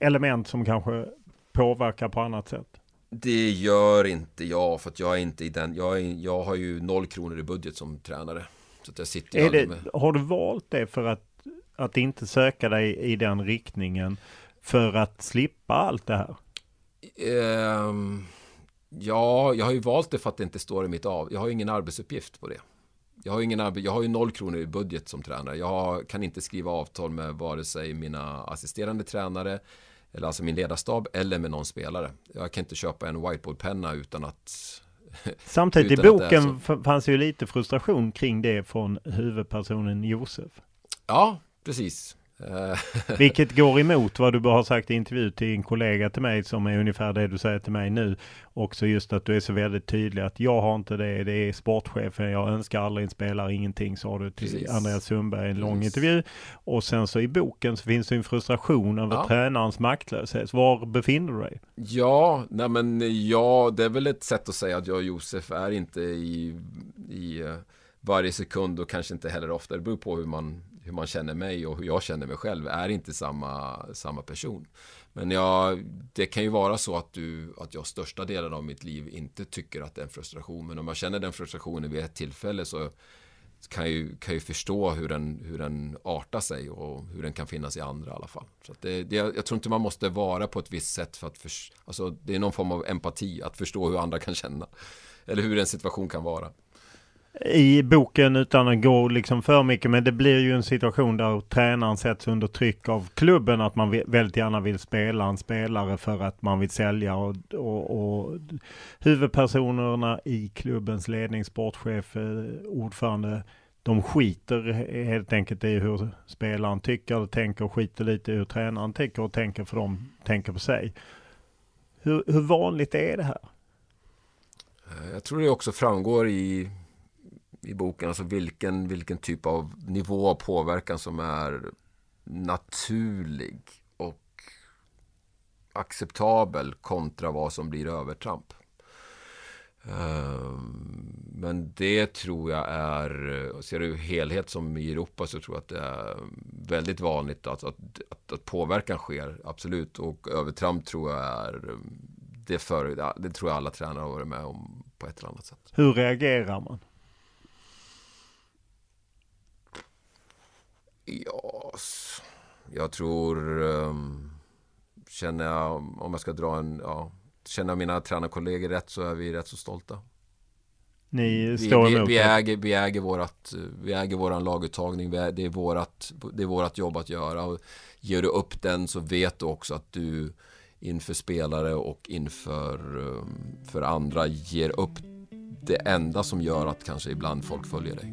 element som kanske påverkar på annat sätt? Det gör inte jag, för att jag är inte i den. Jag har ju 0 kronor i budget som tränare. Så att jag sitter har du valt det för att inte söka dig i den riktningen för att slippa allt det här? Ja, jag har ju valt det för att det inte står i mitt av. Jag har ju ingen arbetsuppgift på det. Jag har ju 0 kronor i budget som tränare. Jag kan inte skriva avtal med vare sig mina assisterande tränare, eller alltså min ledarstab, eller med någon spelare. Jag kan inte köpa en whiteboardpenna utan att... Samtidigt i boken fanns ju lite frustration kring det från huvudpersonen Josef. Ja, precis. Vilket går emot vad du har sagt i intervju till en kollega till mig, som är ungefär det du säger till mig nu. Också just att du är så väldigt tydlig att jag har inte det, det är sportchefen, jag önskar aldrig en spelare, ingenting, sa du till precis. Andreas Sundberg i en lång intervju. Och sen så i boken så finns det en frustration över tränarens maktlöshet. Var befinner du dig? Ja, nej men det är väl ett sätt att säga att jag och Josef är inte i varje sekund, och kanske inte heller ofta. Det beror på hur man känner mig och hur jag känner mig själv, är inte samma person. Men det kan ju vara så att jag största delen av mitt liv inte tycker att det är en frustration. Men om jag känner den frustrationen vid ett tillfälle, så kan ju förstå hur den artar sig och hur den kan finnas i andra i alla fall. Så att jag tror inte man måste vara på ett visst sätt för att alltså det är någon form av empati att förstå hur andra kan känna eller hur en situation kan vara. I boken, utan att gå liksom för mycket, men det blir ju en situation där tränaren sätts under tryck av klubben, att man väldigt gärna vill spela en spelare för att man vill sälja, och huvudpersonerna i klubbens ledning, sportchef, ordförande, de skiter helt enkelt i hur spelaren tycker och tänker och skiter lite i hur tränaren tänker och tänker, för de tänker på sig. Hur vanligt är det här? Jag tror det också framgår i boken, alltså vilken typ av nivå av påverkan som är naturlig och acceptabel kontra vad som blir övertramp. Men det tror jag är, ser du helhet som i Europa, så tror jag att det är väldigt vanligt att påverkan sker, absolut, och övertramp tror jag är det tror jag alla tränare har varit med om på ett eller annat sätt. Hur reagerar man? Ja, jag tror känner jag, om jag ska dra en, ja, känner mina tränarkollegor rätt, så är vi rätt så stolta. Ni står emot. Vi äger våran laguttagning. Det är vårat jobb att göra. Och ger du upp den, så vet du också att du inför spelare och inför andra ger upp det enda som gör att kanske ibland folk följer dig.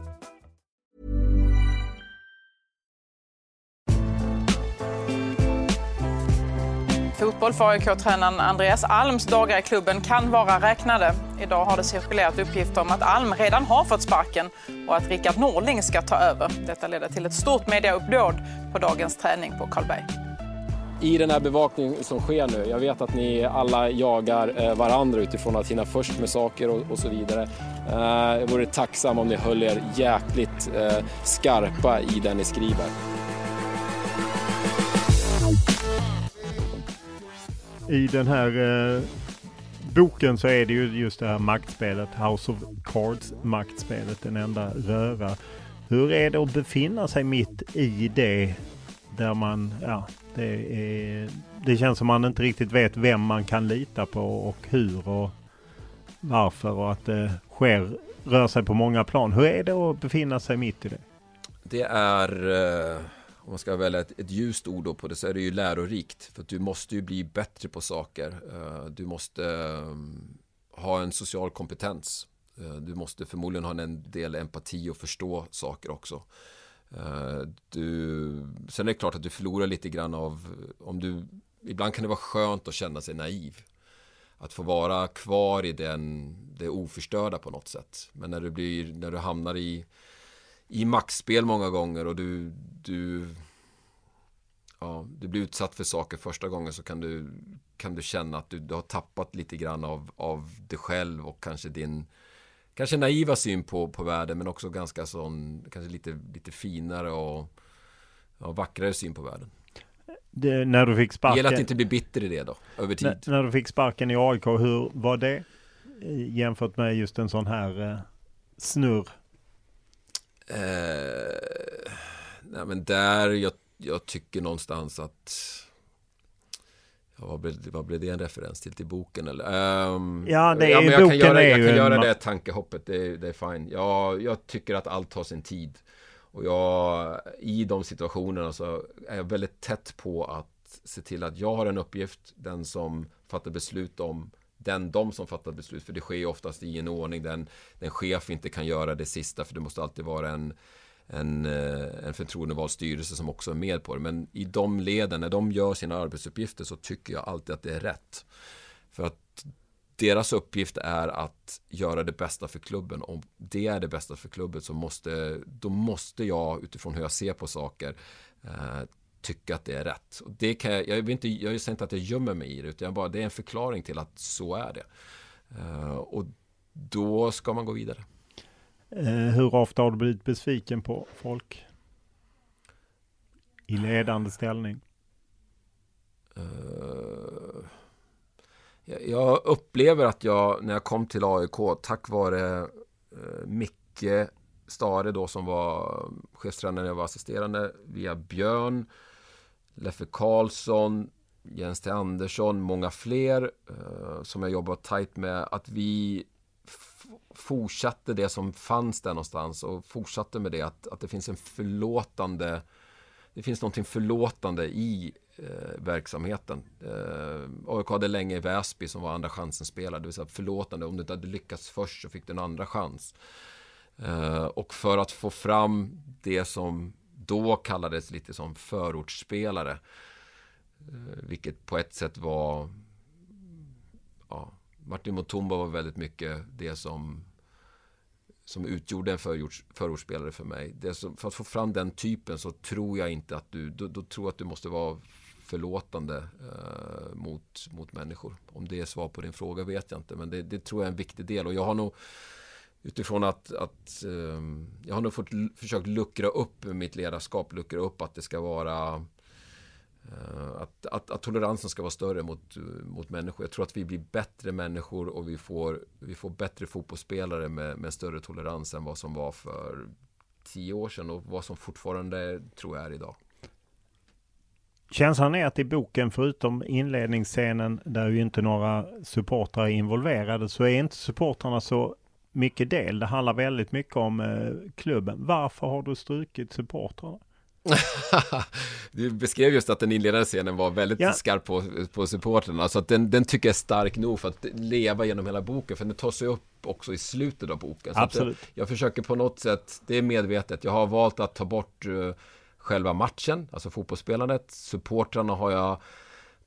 Fotboll för AIK-tränaren Andreas Alms dagar i klubben kan vara räknade. Idag har det cirkulerat uppgifter om att Alm redan har fått sparken och att Rickard Norling ska ta över. Detta ledde till ett stort mediauppdåd på dagens träning på Karlberg. I den här bevakningen som sker nu, jag vet att ni alla jagar varandra utifrån att hinna först med saker och så vidare. Jag vore tacksam om ni höll er jäkligt skarpa i den ni skriver. I den här boken så är det ju just det här maktspelet, House of Cards maktspelet, den enda röra. Hur är det att befinna sig mitt i det, där man, ja, det känns som man inte riktigt vet vem man kan lita på och hur och varför, och att det rör sig på många plan. Hur är det att befinna sig mitt i det? Det är... om man ska välja ett ljust ord då på det, så är det ju lärorikt. För att du måste ju bli bättre på saker. Du måste ha en social kompetens. Du måste förmodligen ha en del empati och förstå saker också. Sen är det klart att du förlorar lite grann av... Ibland kan det vara skönt att känna sig naiv. Att få vara kvar i det oförstörda på något sätt. Men när du hamnar i maxspel många gånger och du blir utsatt för saker första gången, så kan du känna att du har tappat lite grann av dig själv och kanske din naiva syn på världen, men också ganska sån, kanske lite finare och vackrare syn på världen. det, när du fick sparken... Det gäller att inte bli bitter i det då, över tid. När du fick sparken i AIK, hur var det jämfört med just en sån här snurr? Nej, men där jag tycker någonstans att... Vad blev det en referens till boken? Eller? Ja, det är ja, men boken är ju... Jag kan göra det tankehoppet, det är fine. Jag tycker att allt tar sin tid. Och i de situationerna så är jag väldigt tätt på att se till att jag har en uppgift, den som fattar beslut om, de som fattar beslut, för det sker oftast i en ordning, den chef inte kan göra det sista, för det måste alltid vara en förtroendevald styrelse som också är med på det. Men i de leden, när de gör sina arbetsuppgifter, så tycker jag alltid att det är rätt. För att deras uppgift är att göra det bästa för klubben. Om det är det bästa för klubben så måste jag, utifrån hur jag ser på saker, tycka att det är rätt. Och det kan jag säger inte att jag gömmer mig i det, utan det är en förklaring till att så är det. Och då ska man gå vidare. Hur ofta har du blivit besviken på folk i ledande ställning? Jag upplever att när jag kom till AIK, tack vare Micke Stahre då, som var chefstränare när jag var assisterande, via Björn, Leffe Karlsson, Jens T. Andersson, många fler som jag jobbat tajt med, att vi fortsatte det som fanns där någonstans och fortsatte med det, att det finns det finns någonting förlåtande i verksamheten. AIK hade länge i Väsby som var andra chansen spelare, det vill säga förlåtande, om du inte hade lyckats först så fick du en andra chans. Och för att få fram det som då kallades lite som förortsspelare, vilket på ett sätt var Martin Mutumba var väldigt mycket det som utgjorde en förortsspelare för mig. För att få fram den typen så tror jag inte att då tror jag att du måste vara förlåtande mot människor. Om det är svar på din fråga vet jag inte, men det tror jag är en viktig del. Och jag har nog utifrån jag har nog försökt luckra upp mitt ledarskap, luckra upp att det ska vara... Att toleransen ska vara större mot människor. Jag tror att vi blir bättre människor och vi får bättre fotbollsspelare med större tolerans än vad som var för 10 år sedan och vad som fortfarande tror jag är idag. Känslan är att i boken, förutom inledningsscenen där ju inte några supportrar är involverade, så är inte supportrarna så mycket del. Det handlar väldigt mycket om klubben. Varför har du strukit supportrarna? Du beskrev just att den inledande scenen var väldigt skarp på supporterna, så att den tycker jag är stark nog för att leva genom hela boken, för den tar sig upp också i slutet av boken. Absolut. Så att jag försöker på något sätt, det är medvetet, jag har valt att ta bort själva matchen, alltså fotbollsspelandet. Supporterna har jag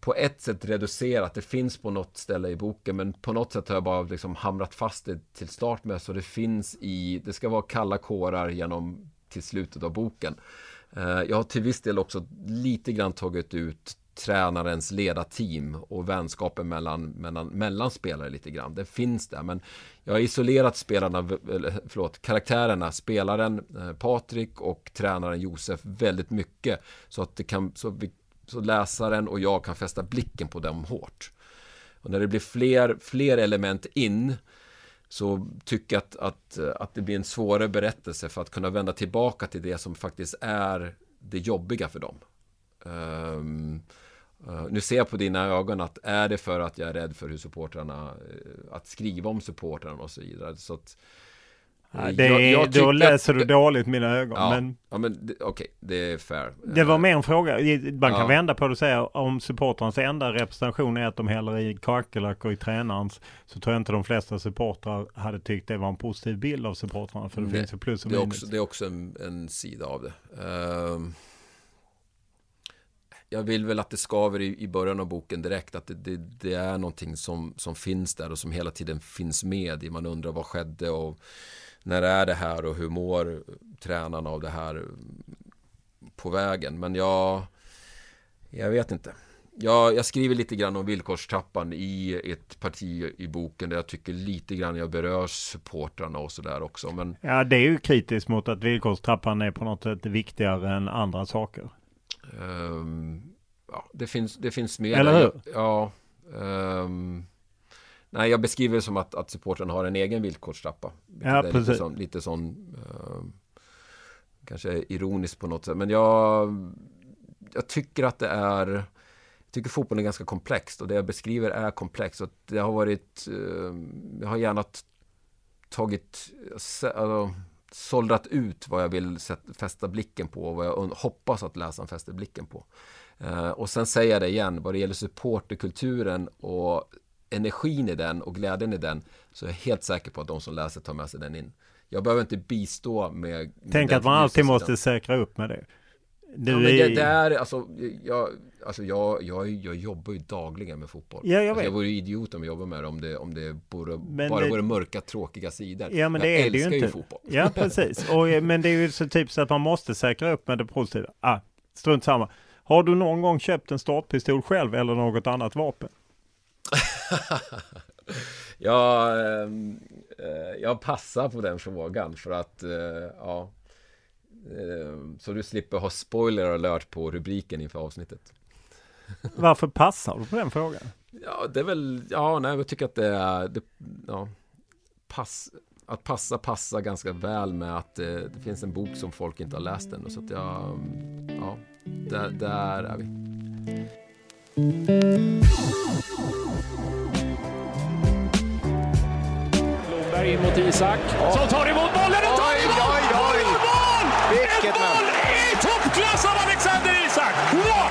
på ett sätt reducerat, det finns på något ställe i boken, men på något sätt har jag bara liksom hamrat fast det till start med, så det finns det ska vara kalla kårar genom till slutet av boken. Jag har till viss del också lite grann tagit ut tränarens ledarteam och vänskapen mellan spelare lite grann. Det finns där, men jag har isolerat karaktärerna, spelaren Patrik och tränaren Josef väldigt mycket, så att så läsaren och jag kan fästa blicken på dem hårt. Och när det blir fler element in, så tycker jag att det blir en svårare berättelse för att kunna vända tillbaka till det som faktiskt är det jobbiga för dem. Nu ser jag på dina ögon att är det för att jag är rädd för hur supportrarna, att skriva om supportrarna och så vidare. Så att, då läser du dåligt mina ögon. Okej, det är fair. Det var mer en fråga. Man kan vända på det och säga, om supportrarnas enda representation är att de häller i kakelackor i tränarens, så tror jag inte de flesta supportrar hade tyckt det var en positiv bild av supportrarna, för det finns ju plus och minus. Det är också en sida av det. Jag vill väl att det skaver i början av boken direkt, att det är någonting som finns där och som hela tiden finns med. Man undrar vad skedde och när är det här och hur mår tränarna av det här på vägen. Men jag vet inte. Jag skriver lite grann om villkorstrappan i ett parti i boken där jag tycker lite grann jag berör supportrarna och sådär också. Men... Ja, det är ju kritiskt mot att villkorstrappan är på något sätt viktigare än andra saker. ja, det finns mer. Eller hur? Ja. Nej, jag beskriver det som att supporten har en egen villkorstrappa. Ja, precis. Lite sån kanske ironiskt på något sätt. Men jag tycker att det är... Jag tycker fotbollen är ganska komplext. Och det jag beskriver är komplext. Och det har varit... jag har gärna tagit... såldrat ut vad jag vill fästa blicken på och vad jag hoppas att läsaren fäster blicken på. Och sen säger jag det igen, vad det gäller supporterkulturen och energin i den och glädjen i den, så är jag helt säker på att de som läser tar med sig den in. Jag behöver inte bistå med... Tänk att man alltid måste säkra upp med det. Jag jobbar ju dagligen med fotboll. Ja, jag vore ju idiot om jag jobbar med det om det vore mörka, tråkiga sidor. Ja, men det är det ju inte. Fotboll. Ja, precis. Men det är ju så typiskt att man måste säkra upp med det positiva. Strunt samma. Har du någon gång köpt en startpistol själv eller något annat vapen? Jag passar på den frågan för att så du slipper ha spoiler alert på rubriken inför avsnittet. Varför passar du på den frågan? Ja, det är väl... Ja, nej, jag tycker att det är... att passa ganska väl med att det finns en bok som folk inte har läst än. Så att jag... Ja, där är vi. Blomberg in mot Isak. Ja. Så tar emot bollen och tar emot! Ett mål i toppklass av Alexander Isak. Wow!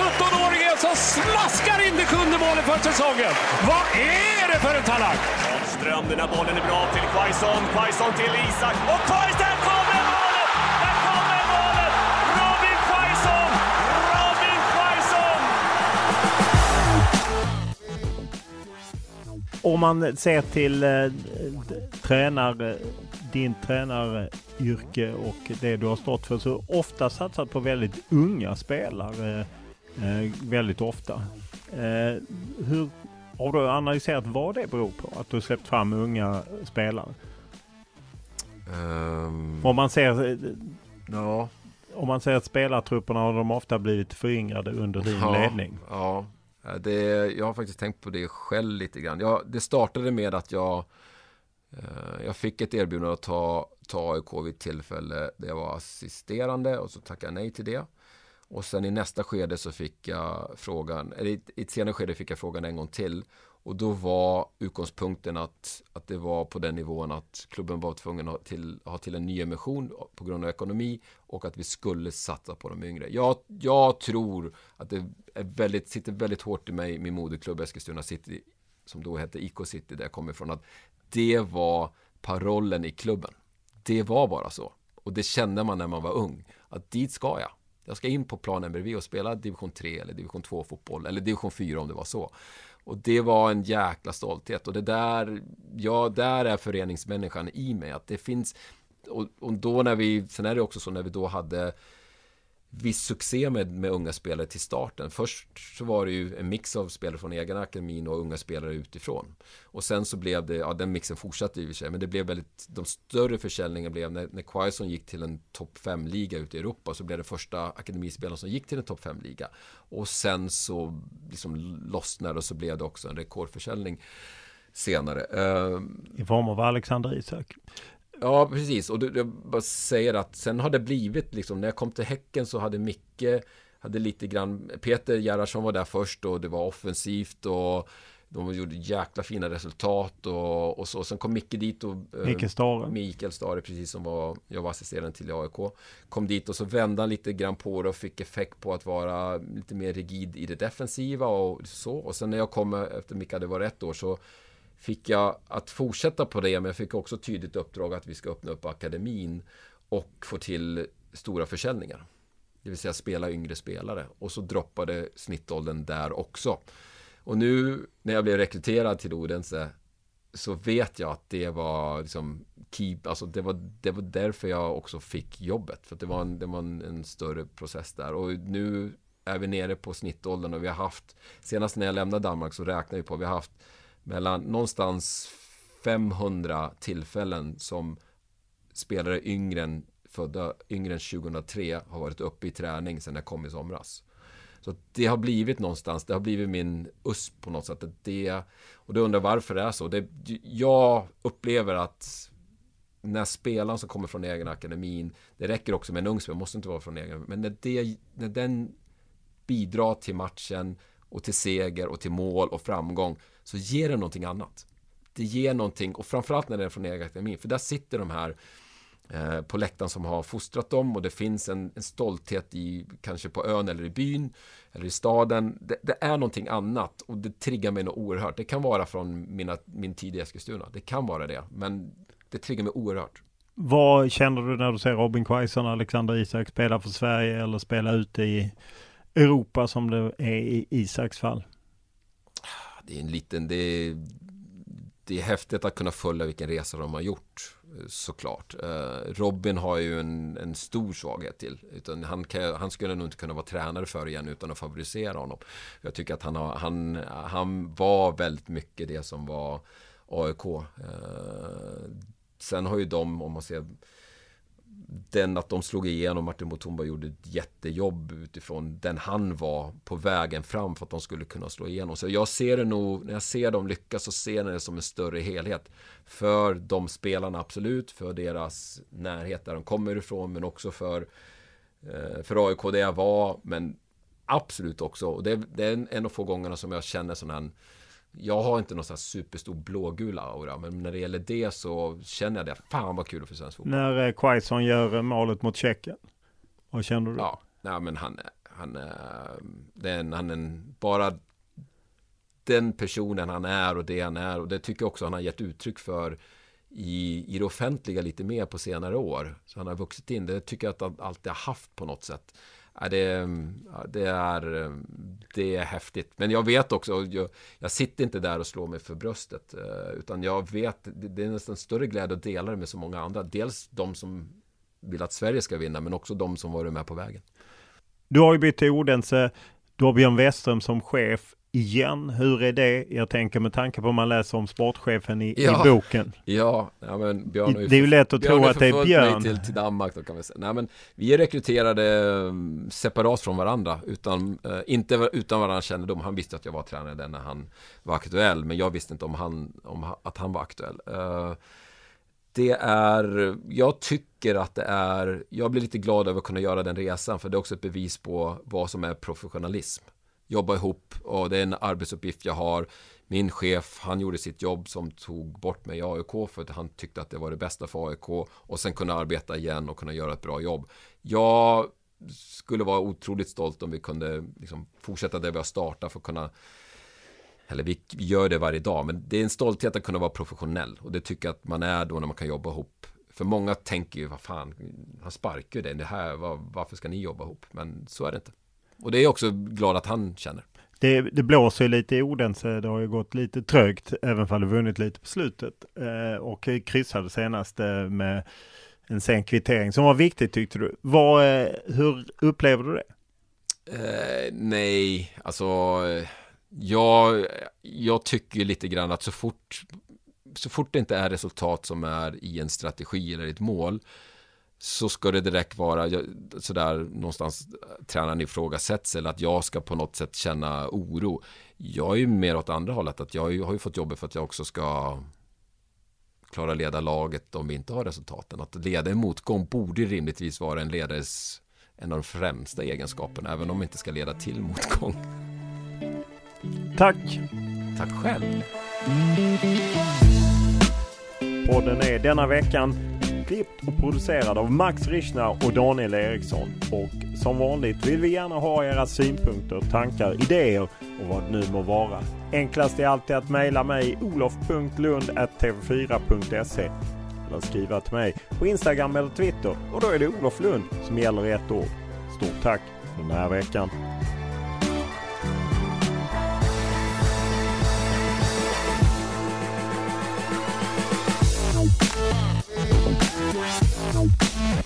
17-åringen som slaskar in det sjunde målet för säsongen. Vad är det för en talang? Ström, den här bollen är bra till Quaison till Isak. Och Quaison kommer målet! Där kommer målet! Robin Quaison! Om man ser till din tränaryrke och det du har stått för, så ofta satsat på väldigt unga spelare, väldigt ofta. Hur har du analyserat vad det beror på att du släppt fram unga spelare? Om man ser att spelartrupperna har de ofta blivit föryngrade under din ledning. Ja, jag har faktiskt tänkt på det själv lite grann. Det startade med att jag fick ett erbjudande att ta AIK vid ett tillfälle där jag var assisterande, och så tackade jag nej till det. Och sen i nästa skede så fick jag frågan, eller i ett senare skede fick jag frågan en gång till. Och då var utgångspunkten att det var på den nivån att klubben var tvungen att ha till en ny emission på grund av ekonomi och att vi skulle satsa på de yngre. Jag tror att det sitter väldigt hårt i mig, min moderklubb Eskilstuna City, som då hette IK City, där jag kommer ifrån, att det var parollen i klubben. Det var bara så. Och det kände man när man var ung. Att dit ska jag. Jag ska in på planen bredvid och spela division 3 eller division 2 fotboll. Eller division 4 om det var så. Och det var en jäkla stolthet. Och det där, där är föreningsmänniskan i mig. Att det finns... Och då när vi... Sen är det också så när vi då hade viss succé med unga spelare till starten. Först så var det ju en mix av spelare från egen akademin och unga spelare utifrån. Och sen så blev det, den mixen fortsatte i och för sig, men det blev väldigt, de större försäljningarna blev när Quaison gick till en topp 5-liga ute i Europa, så blev det första akademispelaren som gick till en topp 5-liga. Och sen så liksom lossnade, och så blev det också en rekordförsäljning senare. I form av Alexander Isak. Ja, precis. Och jag bara säger att sen har det blivit, liksom, när jag kom till Häcken så hade Micke, lite grann, Peter Gerhardsson var där först och det var offensivt och de gjorde jäkla fina resultat och så. Sen kom Micke dit och... Mikael Stahre, precis som jag var assisterande till i AIK. Kom dit och så vände han lite grann på det och fick effekt på att vara lite mer rigid i det defensiva och så. Och sen när jag kom efter Micke hade varit ett år så fick jag att fortsätta på det, men jag fick också tydligt uppdrag att vi ska öppna upp akademin och få till stora försäljningar. Det vill säga spela yngre spelare. Och så droppade snittåldern där också. Och nu när jag blev rekryterad till Odense så vet jag att det var liksom det var därför jag också fick jobbet. För att det var en större process där. Och nu är vi nere på snittåldern, och vi har haft, senast när jag lämnade Danmark så räknar vi på, vi har haft mellan någonstans 500 tillfällen som spelare yngre än 2003 har varit uppe i träning sedan jag kom i somras. Så det har blivit någonstans, det har blivit min USP på något sätt. Och du undrar varför det är så. Jag upplever att när spelaren som kommer från egen akademin, det räcker också med en ung spelare, måste inte vara från egen, men när den bidrar till matchen och till seger och till mål och framgång, så ger det någonting annat. Det ger någonting, och framförallt när det är från egen akademin, för där sitter de här på läktaren som har fostrat dem, och det finns en stolthet i, kanske på ön eller i byn eller i staden. Det är någonting annat, och det triggar mig nog oerhört. Det kan vara från min tid i Eskilstuna, det kan vara det, men det triggar mig oerhört. Vad känner du när du ser Robin Quaison och Alexander Isak spela för Sverige eller spela ute i Europa som det är i Isaks fall? Det är det är häftigt att kunna följa vilken resa de har gjort, såklart. Robin har ju en stor svaghet till. Utan han skulle nog inte kunna vara tränare för igen utan att favorisera honom. Jag tycker att han var väldigt mycket det som var AIK. Sen har ju de, om man ser den, att de slog igenom. Martin Mutumba gjorde ett jättejobb utifrån den han var på vägen fram för att de skulle kunna slå igenom. Så jag ser det nog, när jag ser dem lyckas, så ser jag det som en större helhet. För de spelarna absolut, för deras närhet där de kommer ifrån, men också för AIK det jag var, men absolut också. Och det är en av få gångerna som jag känner sån här. Jag har inte någon sån här superstor blågula aura, men när det gäller det så känner jag det. Fan vad kul för svensk fotboll. När Quaison gör målet mot Tjeckien, vad känner du? Ja, nej, men han är bara den personen han är och det han är. Och det tycker jag också han har gett uttryck för i det offentliga lite mer på senare år. Så han har vuxit in. Det tycker jag att han alltid har haft på något sätt. Det är häftigt. Men jag vet också, jag sitter inte där och slår mig för bröstet, utan jag vet, det är nästan större glädje att dela det med så många andra. Dels de som vill att Sverige ska vinna, men också de som varit med på vägen. Du har ju bytt till Odense, du har Björn Wesström som chef igen. Hur är det? Jag tänker med tanke på att man läser om sportchefen i boken. Ja men Björn det är ju lätt att tro att det är Björn. Till Danmark då kan vi säga. Nej, men vi är rekryterade separat från varandra, utan varandra kännedom. Han visste att jag var tränare där när han var aktuell, men jag visste inte om att han var aktuell. Jag tycker att jag blir lite glad över att kunna göra den resan, för det är också ett bevis på vad som är professionalism. Jobba ihop, och det är en arbetsuppgift jag har. Min chef, han gjorde sitt jobb som tog bort mig i AIK för att han tyckte att det var det bästa för AIK, och sen kunna arbeta igen och kunna göra ett bra jobb. Jag skulle vara otroligt stolt om vi kunde liksom fortsätta där vi har startat för att kunna, eller vi gör det varje dag, men det är en stolthet att kunna vara professionell, och det tycker jag att man är då när man kan jobba ihop. För många tänker ju, vad fan, han sparkar ju det här, varför ska ni jobba ihop? Men så är det inte. Och det är också glad att han känner. Det blåser ju lite i Odense. Det har ju gått lite trögt, även om det vunnit lite på slutet. Och kryssade senast med en sen kvittering som var viktig, tyckte du. Hur upplever du det? Nej, alltså jag tycker lite grann att så fort det inte är resultat som är i en strategi eller ett mål, så ska det direkt vara sådär någonstans tränaren ifrågasätts, eller att jag ska på något sätt känna oro. Jag är ju mer åt andra hållet, att jag har ju fått jobbet för att jag också ska klara leda laget om vi inte har resultaten. Att leda en motgång borde rimligtvis vara en ledares, en av de främsta egenskaperna, även om man inte ska leda till motgång. Tack! Tack själv! Podden är denna veckan klippt och producerad av Max Richner och Daniel Eriksson. Och som vanligt vill vi gärna ha era synpunkter, tankar, idéer och vad det nu må vara. Enklast är alltid att mejla mig olof.lund@tv4.se eller skriva till mig på Instagram eller Twitter. Och då är det Olof Lund som gäller ett år. Stort tack för den här veckan.